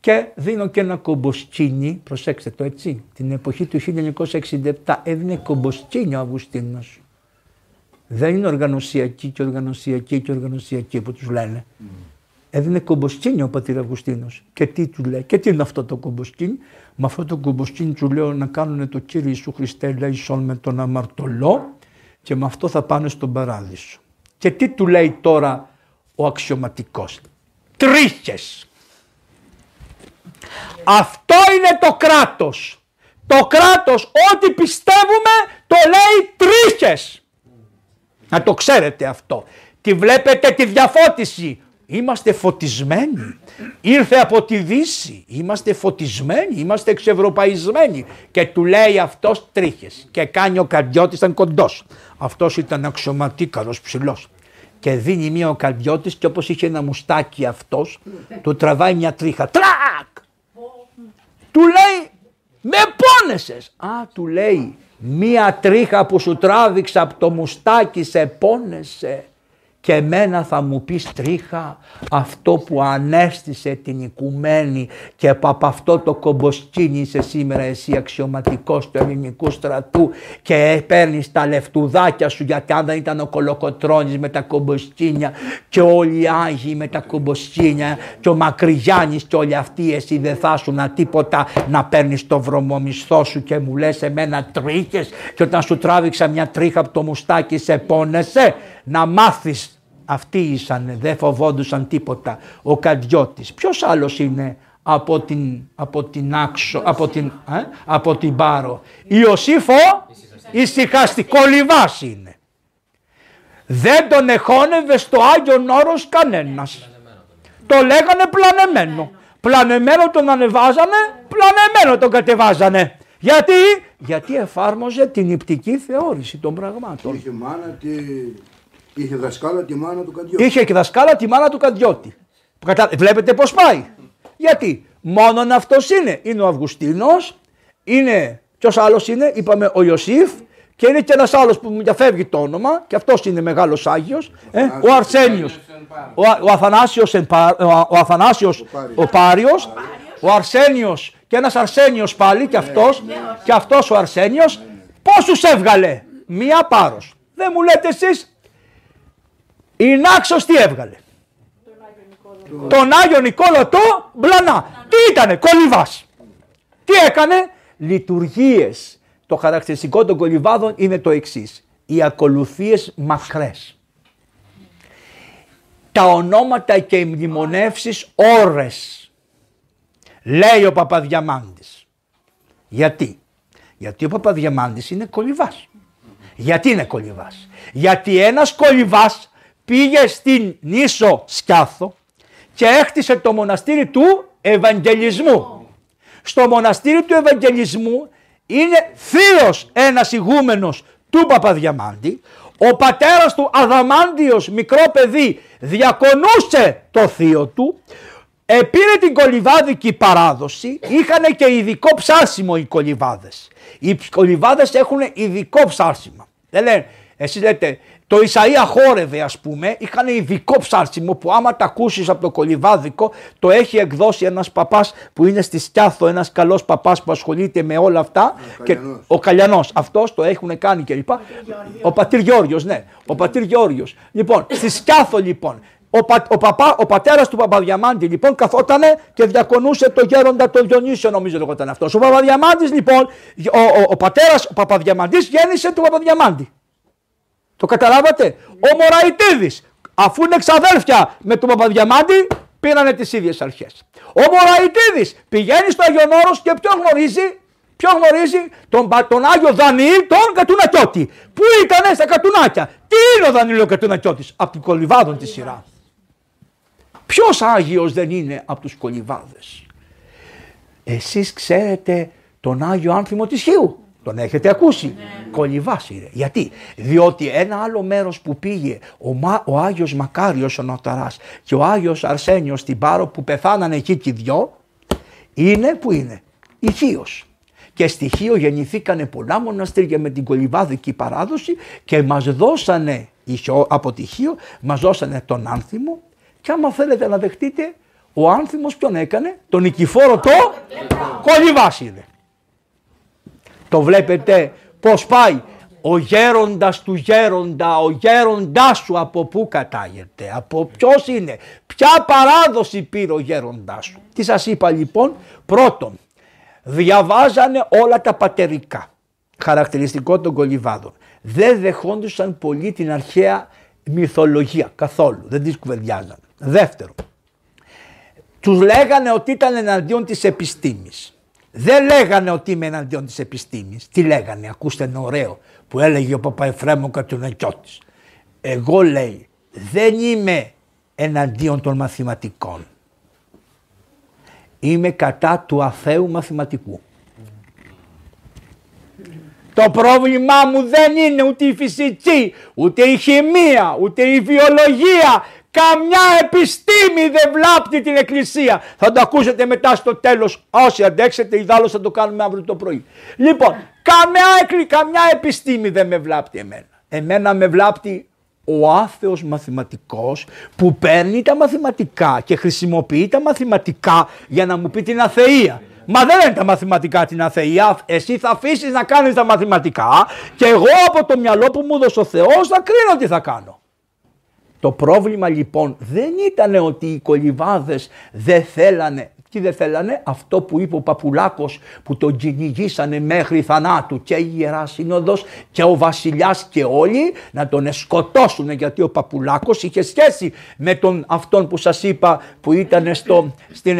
και δίνω και ένα κομποσκίνι, προσέξτε το έτσι, την εποχή του χίλια εννιακόσια εξήντα επτά έδινε κομποσκίνι ο Αυγουστίνος. Δεν είναι οργανωσιακή και οργανωσιακή και οργανωσιακή που τους λένε. Mm. Έδινε κομποσκίνι ο πατήρ Αυγουστίνος. Και τι του λέει, και τι είναι αυτό το κομποσκίνι? Με αυτό το κομποσκίνι του λέω να κάνουν το Κύριε Ιησού Χριστέ λαϊσόν με τον αμαρτωλό και με αυτό θα πάνε στον παράδεισο. Και τι του λέει τώρα ο αξιωματικός? Τρίχες. Αυτό είναι το κράτος. Το κράτος ό,τι πιστεύουμε το λέει τρίχες. Να το ξέρετε αυτό. Τη βλέπετε τη διαφώτιση. Είμαστε φωτισμένοι. Ήρθε από τη Δύση. Είμαστε φωτισμένοι. Είμαστε εξευρωπαϊσμένοι. Και του λέει αυτός τρίχες. Και κάνει ο Καβιώτης, ήταν κοντός. Αυτός ήταν αξιωματίκαρος ψηλός. Και δίνει μία ο Καβιώτης και όπως είχε ένα μουστάκι αυτός, του τραβάει μια τρίχα. Τρακ! Του λέει, με πόνεσες. Α, του λέει, μία τρίχα που σου τράβηξα από το μουστάκι σε πόνεσε. Και εμένα θα μου πεις τρίχα? Αυτό που ανέστησε την οικουμένη και από αυτό το κομποσκίνησε σήμερα εσύ αξιωματικός του ελληνικού στρατού και παίρνεις τα λεφτουδάκια σου, γιατί αν δεν ήταν ο Κολοκοτρώνης με τα κομποσκίνια και όλοι οι Άγιοι με τα κομποσκίνια και ο Μακρυγιάννης και όλοι αυτοί, εσύ δεν θα σου να τίποτα να παίρνεις το βρωμομισθό σου και μου λες εμένα τρίχες? Και όταν σου τράβηξα μια τρίχα από το μουστάκι σε πόνεσαι? Να μάθεις. Αυτοί ήσανε, δεν φοβόντουσαν τίποτα. Ο Καβιώτης. Ποιος άλλος είναι από την, από την Άξο, από την, ε, από την Πάρο? Ιωσήφο ησυχαστικό Λιβάς είναι. Δεν τον εχώνευε στο Άγιον Όρος κανένας. Το λέγανε πλανεμένο. Πλανεμένο τον ανεβάζανε, πλανεμένο τον κατεβάζανε. Γιατί, γιατί εφάρμοζε την ηπτική θεώρηση των πραγμάτων. Είχε μάνα τη... Είχε δασκάλα τη μάνα του Καβιώτη. Είχε και δασκάλα τη μάνα του Καβιώτη. Βλέπετε πώς πάει. Γιατί μόνον αυτός είναι. Είναι ο Αυγουστίνος, είναι. Ποιος άλλος είναι? Είπαμε ο Ιωσήφ και είναι και ένας άλλος που μου διαφεύγει το όνομα και αυτός είναι μεγάλος Άγιος. Ο, ε? ο Αρσένιος. Ο, ο Αθανάσιος, ο Αθανάσιος ο Πάριος. Ο Αρσένιος και ένας Αρσένιος πάλι και αυτός. Ναι, ναι, ναι. Και αυτός ο Αρσένιος. Ναι, ναι. Πόσους έβγαλε? Μία Πάρος. Δεν μου λέτε εσείς. Η Νάξος τι έβγαλε? Τον Άγιο Νικόλο το Μπλανά. Τι ήτανε? Κολυβάς. Τι έκανε? Λειτουργίες. Το χαρακτηριστικό των κολυβάδων είναι το εξής. Οι ακολουθίες μακρές. Τα ονόματα και οι μνημονεύσεις ώρες. Λέει ο Παπαδιαμάντης. Γιατί? Γιατί ο Παπαδιαμάντης είναι κολυβάς. Γιατί είναι κολυβάς? Γιατί ένας κολυβάς πήγε στην νήσο Σκιάθο και έχτισε το μοναστήρι του Ευαγγελισμού. Στο μοναστήρι του Ευαγγελισμού είναι θείος ένας ηγούμενος του Παπαδιαμάντη. Ο πατέρας του Αδαμάντιος, μικρό παιδί, διακονούσε το θείο του. Επήρε την κολυβάδικη παράδοση, είχανε και ειδικό ψάρσιμο οι κολυβάδες. Οι κολυβάδες έχουν ειδικό ψάρσιμα. Δεν λένε, εσείς λέτε, το Ισαΐα χόρευε, ας πούμε, είχαν ειδικό ψάρσιμο που άμα τα ακούσεις από το κολυβάδικο το έχει εκδώσει ένας παπάς που είναι στη Σκιάθο, ένας καλός παπάς που ασχολείται με όλα αυτά. Ο και Καλιανός. Ο Καλιανός, αυτός το έχουν κάνει κλπ. Ο πατήρ Γεώργιος, ναι, ο πατήρ Γεώργιος. Λοιπόν, στη Σκιάθο λοιπόν, ο, πα, ο, παπά, ο πατέρας του Παπαδιαμάντη λοιπόν καθότανε και διακονούσε το γέροντα το Διονύσιο, νομίζω λεγόταν αυτός. Ο Παπαδιαμάντης λοιπόν, ο, ο, ο πατέρας, ο Παπαδιαμαντής γέννησε τον Παπαδιαμάντη. Το καταλάβατε? Ο Μωραϊτίδης, αφού είναι εξαδέλφια με τον Παπαδιαμάντη, πήρανε τις ίδιες αρχές. Ο Μωραϊτίδης πηγαίνει στο Άγιον Όρος και ποιον γνωρίζει? Ποιον γνωρίζει? Τον, τον Άγιο Δανιήλ, τον Κατουνακιώτη. Πού ήτανε? Στα Κατουνάκια. Τι είναι ο Δανιήλ ο Κατουνακιώτης? Από την Κολυβάδων τη σειρά. Ποιος Άγιος δεν είναι από τους Κολυβάδες? Εσείς ξέρετε τον Άγιο Άνθιμο της Χίου? Τον έχετε ακούσει. Ναι. Κολυβάς είναι. Γιατί? Διότι ένα άλλο μέρος που πήγε ο, Μα, ο Άγιος Μακάριος ο Νοταράς και ο Άγιος Αρσένιος στην Πάρο που πεθάνανε εκεί και οι δυο, είναι που είναι Ιχίος. Και στη Χίο γεννηθήκανε πολλά μοναστήρια με την κολυβάδικη παράδοση και μας δώσανε από τη Χίο, μας δώσανε τον άνθιμο. Και άμα θέλετε να δεχτείτε, ο άνθιμος ποιον έκανε? Τον Νικηφόρο το Κολυβάς είναι. Το βλέπετε πώς πάει. Ο γέροντας του γέροντα, ο γέροντάς σου από πού κατάγεται, από ποιος είναι, ποια παράδοση πήρε ο γέροντάς σου. Τι σας είπα λοιπόν? Πρώτον, διαβάζανε όλα τα πατερικά, χαρακτηριστικό των κολυβάδων. Δεν δεχόντουσαν πολύ την αρχαία μυθολογία καθόλου, δεν τις κουβεντιάζανε. Δεύτερον, τους λέγανε ότι ήταν εναντίον της επιστήμης. Δεν λέγανε ότι είμαι εναντίον της επιστήμης. Τι λέγανε? Ακούστε ένα ωραίο που έλεγε ο Παπαϊφρέμου Κατουνακιώτης. Εγώ, λέει, δεν είμαι εναντίον των μαθηματικών. Είμαι κατά του αθέου μαθηματικού. Mm. Το πρόβλημά μου δεν είναι ούτε η φυσική, ούτε η χημεία, ούτε η βιολογία. Καμιά επιστήμη δεν βλάπτει την Εκκλησία. Θα το ακούσετε μετά στο τέλος. Όσοι αντέξετε, ιδάλλως θα το κάνουμε αύριο το πρωί. Λοιπόν, καμιά, καμιά επιστήμη δεν με βλάπτει εμένα. Εμένα με βλάπτει ο άθεος μαθηματικός που παίρνει τα μαθηματικά και χρησιμοποιεί τα μαθηματικά για να μου πει την αθεία. Μα δεν είναι τα μαθηματικά την αθεία. Εσύ θα αφήσεις να κάνεις τα μαθηματικά και εγώ από το μυαλό που μου έδωσε ο Θεός θα κρίνω τι θα κάνω. Το πρόβλημα λοιπόν δεν ήταν ότι οι κολυβάδες δεν θέλανε. Τι δεν θέλανε? Αυτό που είπε ο Παπουλάκος που τον κυνηγήσανε μέχρι θανάτου και η Ιερά Σύνοδος και ο βασιλιάς και όλοι να τον σκοτώσουν, γιατί ο Παπουλάκος είχε σχέση με τον αυτόν που σας είπα που ήταν στο, στην,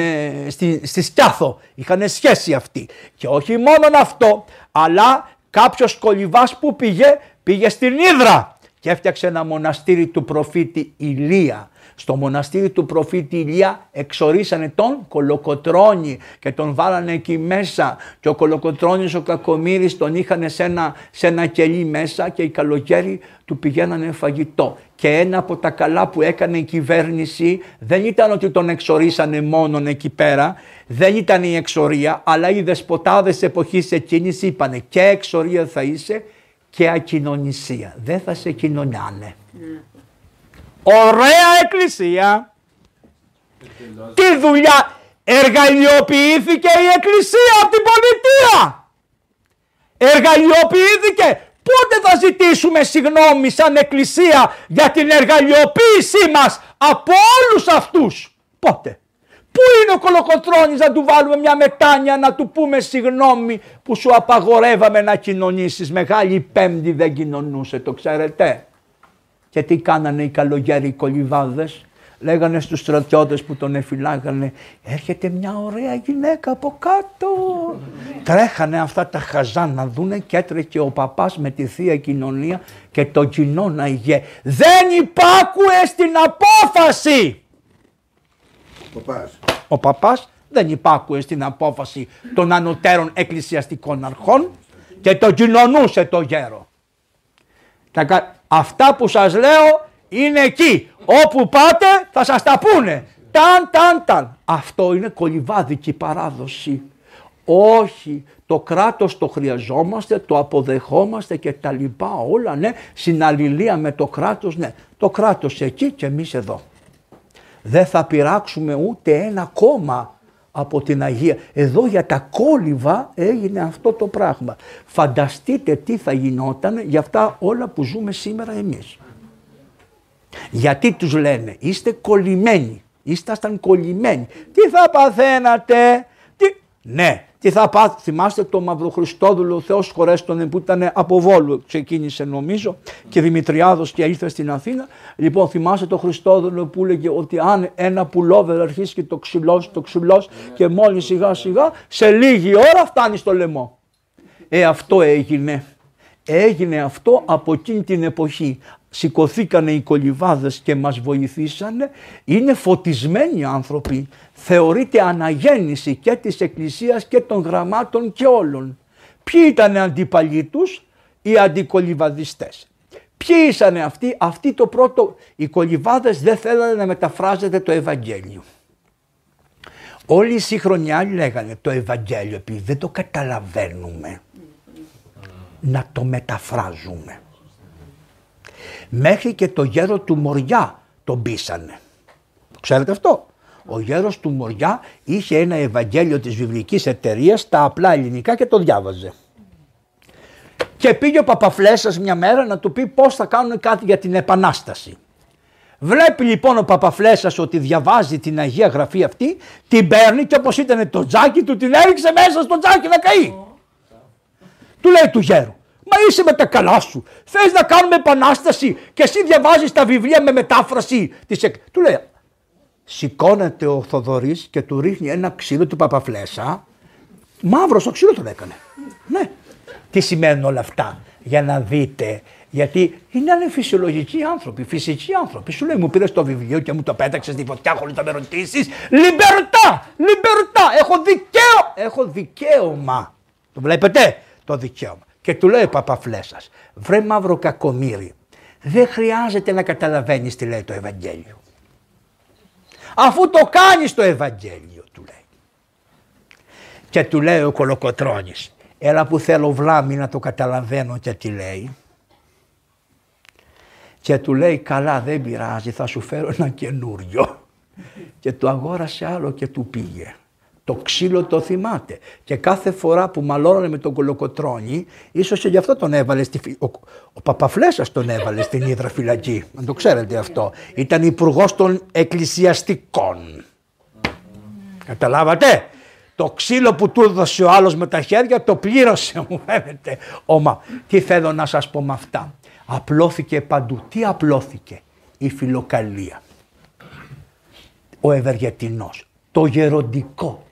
στη, στη Σκιάθο. Είχαν σχέση αυτοί. Και όχι μόνο αυτό, αλλά κάποιος κολυβάς που πήγε, πήγε στην Ύδρα. Και έφτιαξε ένα μοναστήρι του προφήτη Ηλία. Στο μοναστήρι του προφήτη Ηλία εξορίσανε τον Κολοκοτρώνη και τον βάλανε εκεί μέσα. Και ο Κολοκοτρώνης ο κακομοίρης τον είχανε σε ένα, σε ένα κελί μέσα και οι καλογέροι του πηγαίνανε φαγητό. Και ένα από τα καλά που έκανε η κυβέρνηση δεν ήταν ότι τον εξορίσανε μόνον εκεί πέρα, δεν ήταν η εξορία, αλλά οι δεσποτάδες εποχής εκείνης είπανε και εξορία θα είσαι και ακοινωνισία. Δεν θα σε κοινωνάνε. Mm. Ωραία εκκλησία. Εκελώς. Τι δουλειά? Εργαλειοποιήθηκε η εκκλησία από την πολιτεία. Εργαλειοποιήθηκε. Πότε θα ζητήσουμε συγγνώμη σαν εκκλησία για την εργαλειοποίησή μας από όλους αυτούς? Πότε? Πού είναι ο Κολοκοτρώνης να του βάλουμε μια μετάνοια, να του πούμε συγγνώμη που σου απαγορεύαμε να κοινωνήσεις? Μεγάλη Πέμπτη δεν κοινωνούσε, το ξέρετε. Και τι κάνανε οι καλογέροι κολυβάδες? Λέγανε στους στρατιώτες που τον εφυλάγανε, έρχεται μια ωραία γυναίκα από κάτω. Τρέχανε αυτά τα χαζά να δούνε και έτρεχε ο παπάς με τη Θεία Κοινωνία και το κοινώναγε. Δεν υπάκουε στην απόφαση. Ο παπάς. Ο παπάς δεν υπάκουε στην απόφαση των ανωτέρων εκκλησιαστικών αρχών και το κοινωνούσε το γέρο. Τα, αυτά που σας λέω είναι εκεί. Όπου πάτε θα σας τα πούνε. Ταν, ταν, ταν. Αυτό είναι κολυβάδικη παράδοση. Όχι, το κράτος το χρειαζόμαστε, το αποδεχόμαστε και τα λοιπά όλα, ναι. Συναλληλία με το κράτος, ναι. Το κράτος εκεί και εμείς εδώ. Δεν θα πειράξουμε ούτε ένα κόμμα από την Αγία. Εδώ για τα κόλυβα έγινε αυτό το πράγμα. Φανταστείτε τι θα γινόταν για αυτά όλα που ζούμε σήμερα εμείς. Γιατί τους λένε είστε κολλημένοι, ήσασταν κολλημένοι. Τι θα παθαίνατε? Τι... Ναι, τι θα πάθ... θυμάστε το Μαυροχριστόδουλο, ο Θεός χωρέστονε, που ήταν από Βόλου, ξεκίνησε νομίζω και Δημητριάδος και ήρθε στην Αθήνα. Λοιπόν, θυμάστε το Χριστόδουλο που έλεγε ότι αν ένα πουλόβερ αρχίσει και το ξυλώσει, το ξυλώσει και μόλις σιγά σιγά σε λίγη ώρα φτάνει στο λαιμό. Ε, αυτό έγινε. Έγινε αυτό από εκείνη την εποχή. Σηκωθήκανε οι κολυβάδες και μας βοηθήσανε. Είναι φωτισμένοι άνθρωποι. Θεωρείται αναγέννηση και της Εκκλησίας και των γραμμάτων και όλων. Ποιοι ήταν αντίπαλοι τους? Οι αντικολιβαδιστές. Ποιοι ήσανε αυτοί? Αυτοί το πρώτο, οι κολιβάδες δεν θέλανε να μεταφράζεται το Ευαγγέλιο. Όλοι οι σύγχρονοι άλλοι λέγανε το Ευαγγέλιο, επειδή δεν το καταλαβαίνουμε, να το μεταφράζουμε. Μέχρι και το γέρο του Μοριά τον πείσανε. Το ξέρετε αυτό? Ο γέρος του Μοριά είχε ένα Ευαγγέλιο της Βιβλικής Εταιρείας, τα απλά ελληνικά, και το διάβαζε. Και πήγε ο Παπαφλέσσας μια μέρα να του πει πώς θα κάνουν κάτι για την Επανάσταση. Βλέπει λοιπόν ο Παπαφλέσσας ότι διαβάζει την Αγία Γραφή αυτή, την παίρνει και όπως ήταν το τζάκι του, την έριξε μέσα στο τζάκι να καεί. Του λέει του γέρου, μα είσαι με τα καλά σου, θες να κάνουμε Επανάσταση και εσύ διαβάζεις τα βιβλία με μετάφραση της εκ... Του λέει, σηκώνεται ο Θοδωρής και του ρίχνει ένα ξύλο του Παπαφλέσσα, μαύρο στο ξύλο τον έκανε. Ναι. Τι σημαίνουν όλα αυτά? Για να δείτε. Γιατί είναι φυσιολογικοί άνθρωποι, φυσικοί άνθρωποι. Σου λέει, μου πήρες το βιβλίο και μου το πέταξες στη φωτιά χωρίς να με ρωτήσεις. Λιμπερτά! Λιμπερτά! Έχω δικαίωμα! Έχω δικαίωμα. Το βλέπετε το δικαίωμα. Και του λέει ο Παπαφλέσσας, βρε μαύρο κακομοίρη, δεν χρειάζεται να καταλαβαίνεις τι λέει το Ευαγγέλιο. Αφού το κάνεις το Ευαγγέλιο, του λέει. Και του λέει ο Κολοκοτρώνης, έλα που θέλω βλάμη να το καταλαβαίνω και τι λέει. Και του λέει, καλά, δεν πειράζει, θα σου φέρω ένα καινούριο. Και του αγόρασε άλλο και του πήγε. Το ξύλο το θυμάται. Και κάθε φορά που μαλώνανε με τον Κολοκοτρώνη, ίσως και γι' αυτό τον έβαλε στη φυλακή. Ο, ο Παπαφλέσσας τον έβαλε στην Ύδρα φυλακή. Αν το ξέρετε αυτό. Ήταν υπουργός των εκκλησιαστικών. Καταλάβατε. Το ξύλο που του έδωσε ο άλλος με τα χέρια το πλήρωσε, μου φαίνεται. Ωμα, τι θέλω να σας πω με αυτά. Απλώθηκε παντού. Τι απλώθηκε? Η φιλοκαλία. Ο Ευεργετινός. Το Γεροντικό.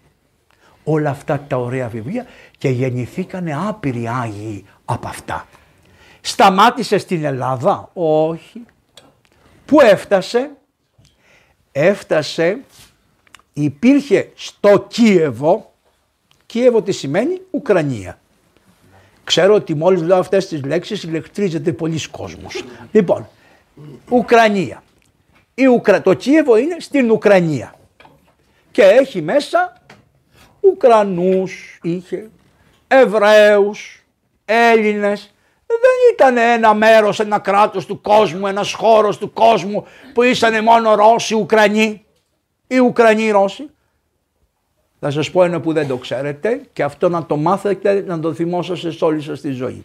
Όλα αυτά τα ωραία βιβλία, και γεννηθήκανε άπειροι Άγιοι από αυτά. Σταμάτησε στην Ελλάδα? Όχι. Πού έφτασε? Έφτασε, υπήρχε στο Κίεβο. Κίεβο τι σημαίνει? Ουκρανία. Ξέρω ότι μόλις λέω αυτές τις λέξεις ηλεκτρίζεται πολλοί κόσμος. Λοιπόν, Ουκρανία. Η Ουκρα... Το Κίεβο είναι στην Ουκρανία. Και έχει μέσα Ουκρανούς, είχε Εβραίους, Έλληνες. Δεν ήταν ένα μέρος, ένα κράτος του κόσμου, ένας χώρος του κόσμου που ήσανε μόνο Ρώσοι, Ουκρανοί ή Ουκρανοί Ρώσοι. Θα σας πω ένα που δεν το ξέρετε και αυτό να το μάθετε, να το θυμόσαστε σε όλη σας τη ζωή.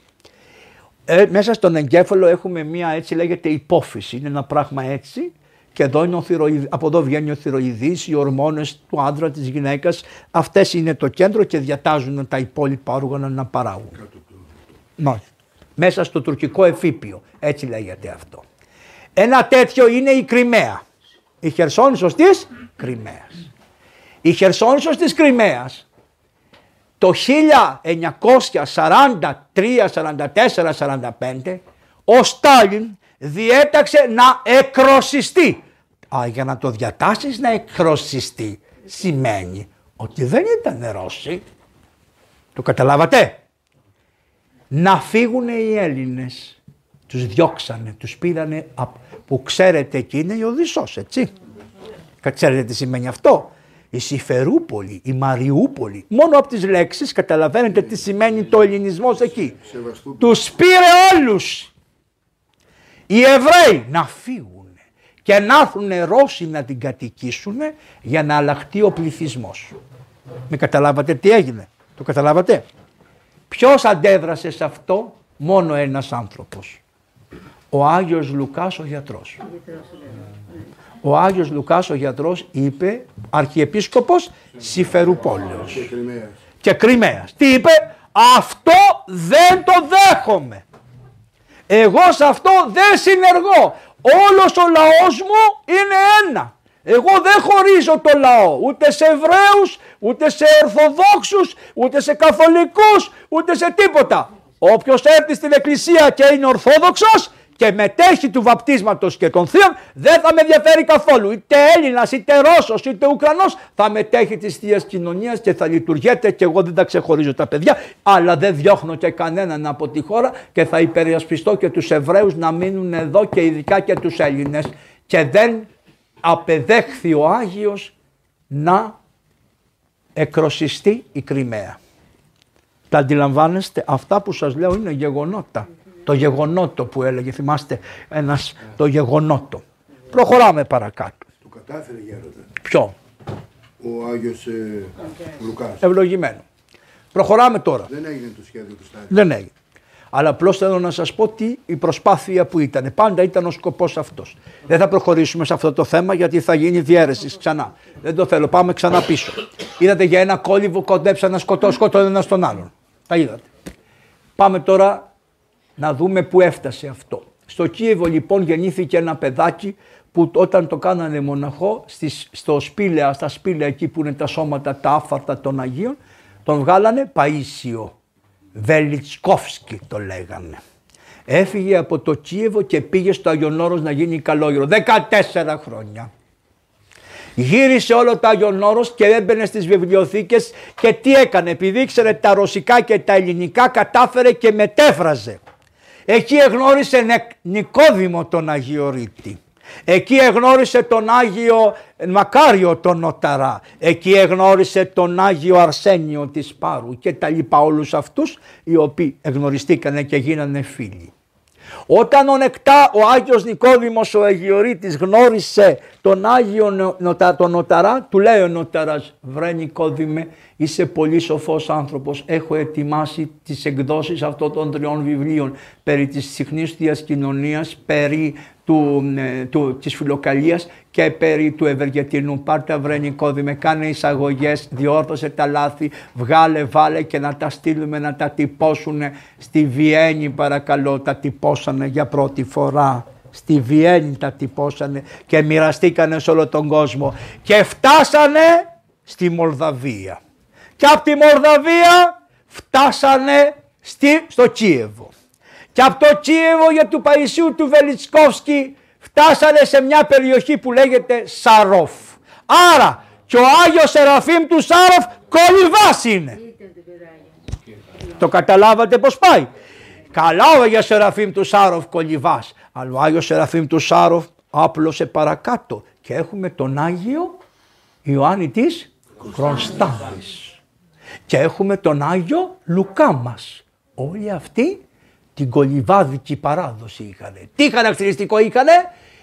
Ε, μέσα στον εγκέφαλο έχουμε μία, έτσι λέγεται, υπόφυση, είναι ένα πράγμα έτσι. Και εδώ είναι ο θυροειδ... από εδώ βγαίνει ο θυροειδής, οι ορμόνες του άντρα, της γυναίκας. Αυτές είναι το κέντρο και διατάζουν τα υπόλοιπα όργανα να παράγουν. Του... Μέσα στο τουρκικό εφήπιο, έτσι λέγεται αυτό. Ένα τέτοιο είναι η Κριμαία. Η Χερσόνησος της Κριμαίας. Η Χερσόνησος της Κριμαίας το χίλια εννιακόσια σαράντα τρία, σαράντα τέσσερα, σαράντα πέντε ο Στάλιν διέταξε να εκροσιστεί. Α, για να το διατάσεις να εκροσιστεί σημαίνει ότι δεν ήταν Ρώσοι. Το καταλάβατε? Να φύγουν οι Έλληνες. Τους διώξανε, τους πήρανε, που ξέρετε εκεί είναι η Οδυσσός, έτσι. Ξέρετε τι σημαίνει αυτό? Η Σιφερούπολη, η Μαριούπολη. Μόνο από τις λέξεις καταλαβαίνετε τι σημαίνει το ελληνισμός εκεί. Τους πήρε όλους. Οι Εβραίοι να φύγουν. Και να έρθουν Ρώσοι να την κατοικήσουν για να αλλάχτεί ο πληθυσμός. Με καταλάβατε τι έγινε? Το καταλάβατε? Ποιος αντέδρασε σε αυτό? Μόνο ένας άνθρωπος. Ο Άγιος Λουκάς ο γιατρός. Ο Άγιος Λουκάς ο γιατρός είπε, αρχιεπίσκοπος Σιφερουπόλεως και Κριμαίας. Τι είπε? Αυτό δεν το δέχομαι. Εγώ σε αυτό δεν συνεργώ. Όλος ο λαός μου είναι ένα. Εγώ δεν χωρίζω το λαό ούτε σε Εβραίους, ούτε σε Ορθοδόξους, ούτε σε Καθολικούς, ούτε σε τίποτα. Όποιος έρθει στην εκκλησία και είναι Ορθόδοξος και μετέχει του βαπτίσματος και των θείων, δεν θα με ενδιαφέρει καθόλου. Είτε Έλληνας, είτε Ρώσος, είτε Ουκρανός, θα μετέχει της θείας κοινωνίας και θα λειτουργείται και εγώ δεν τα ξεχωρίζω τα παιδιά, αλλά δεν διώχνω και κανέναν από τη χώρα και θα υπερασπιστώ και τους Εβραίους να μείνουν εδώ και ειδικά και τους Έλληνες. Και δεν απεδέχθη ο Άγιος να εκροσιστεί η Κριμαία. Τα αντιλαμβάνεστε, αυτά που σας λέω είναι γεγονότα. Το γεγονότο που έλεγε, θυμάστε ένας, το γεγονότο. Προχωράμε παρακάτω. Του κατάφερε γέροντα. Ποιο? Ο Άγιος ε, Λουκάς. Ευλογημένο. Προχωράμε τώρα. Δεν έγινε το σχέδιο του Στάδιο. Δεν έγινε. Αλλά απλώς θέλω να σας πω τι η προσπάθεια που ήταν. Πάντα ήταν ο σκοπός αυτός. Δεν θα προχωρήσουμε σε αυτό το θέμα γιατί θα γίνει διαίρεση ξανά. Δεν το θέλω. Πάμε ξανά πίσω. Είδατε για ένα κόλυβο κοντέψαν να σκοτώ, σκοτώ ένα τον άλλον. Τα είδατε. Πάμε τώρα να δούμε πού έφτασε αυτό. Στο Κίεβο λοιπόν γεννήθηκε ένα παιδάκι που όταν το κάνανε μοναχό στις, στο σπήλαια, στα σπήλαια εκεί που είναι τα σώματα, τα άφαρτα των Αγίων, τον βγάλανε Παΐσιο. Βελιτσκόφσκι το λέγανε. Έφυγε από το Κίεβο και πήγε στο Άγιον Όρος να γίνει καλόγερο. δεκατέσσερα χρόνια. Γύρισε όλο το Άγιον Όρος και έμπαινε στις βιβλιοθήκες και τι έκανε? Επειδή ήξερε τα ρωσικά και τα ελληνικά κατάφερε και μετέφραζε. Εκεί εγνώρισε Νικόδημο τον Αγιορείτη. Εκεί εγνώρισε τον Άγιο Μακάριο τον Νοταρά. Εκεί εγνώρισε τον Άγιο Αρσένιο της Πάρου και τα λοιπά, όλους αυτούς οι οποίοι εγνωριστήκανε και γίνανε φίλοι. Όταν ο νεκτά ο Άγιος Νικόδημος ο Αγιορείτης γνώρισε τον Άγιο Νοτα, τον Νοταρά, του λέει ο Νοταράς, βρε Νικόδημε, είσαι πολύ σοφός άνθρωπος, έχω ετοιμάσει τις εκδόσεις αυτών των τριών βιβλίων περί της συχνής θείας κοινωνίας, περί του, του, της φιλοκαλίας και περί του Ευεργετινού. Πάρτα βρε Νικόδημε, κάνε εισαγωγές, διόρθωσε τα λάθη, βγάλε, βάλε και να τα στείλουμε να τα τυπώσουν στη Βιέννη παρακαλώ. Τα τυπώσανε για πρώτη φορά. Στη Βιέννη τα τυπώσανε και μοιραστήκανε σε όλο τον κόσμο και φτάσανε στη Μολδαβία. Και από τη Μολδαβία φτάσανε στη, στο Κίεβο. Και από το Κίεβο για του Παϊσίου του Βελιτσκόφσκι φτάσανε σε μια περιοχή που λέγεται Σάροφ. Άρα και ο Άγιος Σεραφείμ του Σάροφ κολυβάς είναι. Το καταλάβατε πως πάει? Καλά ο Άγιος Σεραφείμ του Σάροφ κολυβάς. Αλλά ο Άγιος Σεραφείμ του Σάροφ άπλωσε παρακάτω. Και έχουμε τον Άγιο Ιωάννη της Κωνσταντίνης. Και έχουμε τον Άγιο Λουκά μας. Όλοι αυτοί την κολυβάδικη παράδοση είχανε. Τι χαρακτηριστικό είχανε?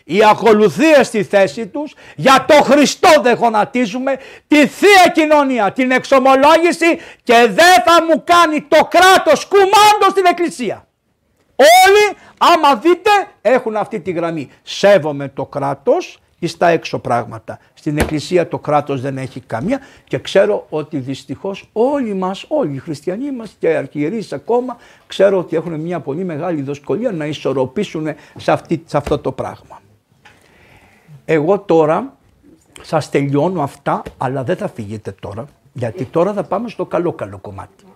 Η ακολουθία στη θέση τους, για το Χριστό δεν γονατίζουμε, τη Θεία Κοινωνία, την εξομολόγηση και δεν θα μου κάνει το κράτος κουμάντο στην Εκκλησία. Όλοι άμα δείτε έχουν αυτή τη γραμμή. Σέβομαι το κράτος εις τα έξω πράγματα. Στην Εκκλησία το κράτος δεν έχει καμία και ξέρω ότι δυστυχώς όλοι μας, όλοι οι χριστιανοί μας και οι αρχιερείς ακόμα, ξέρω ότι έχουν μια πολύ μεγάλη δυσκολία να ισορροπήσουν σε, αυτή, σε αυτό το πράγμα. Εγώ τώρα σας τελειώνω αυτά, αλλά δεν θα φύγετε τώρα, γιατί τώρα θα πάμε στο καλό καλό κομμάτι.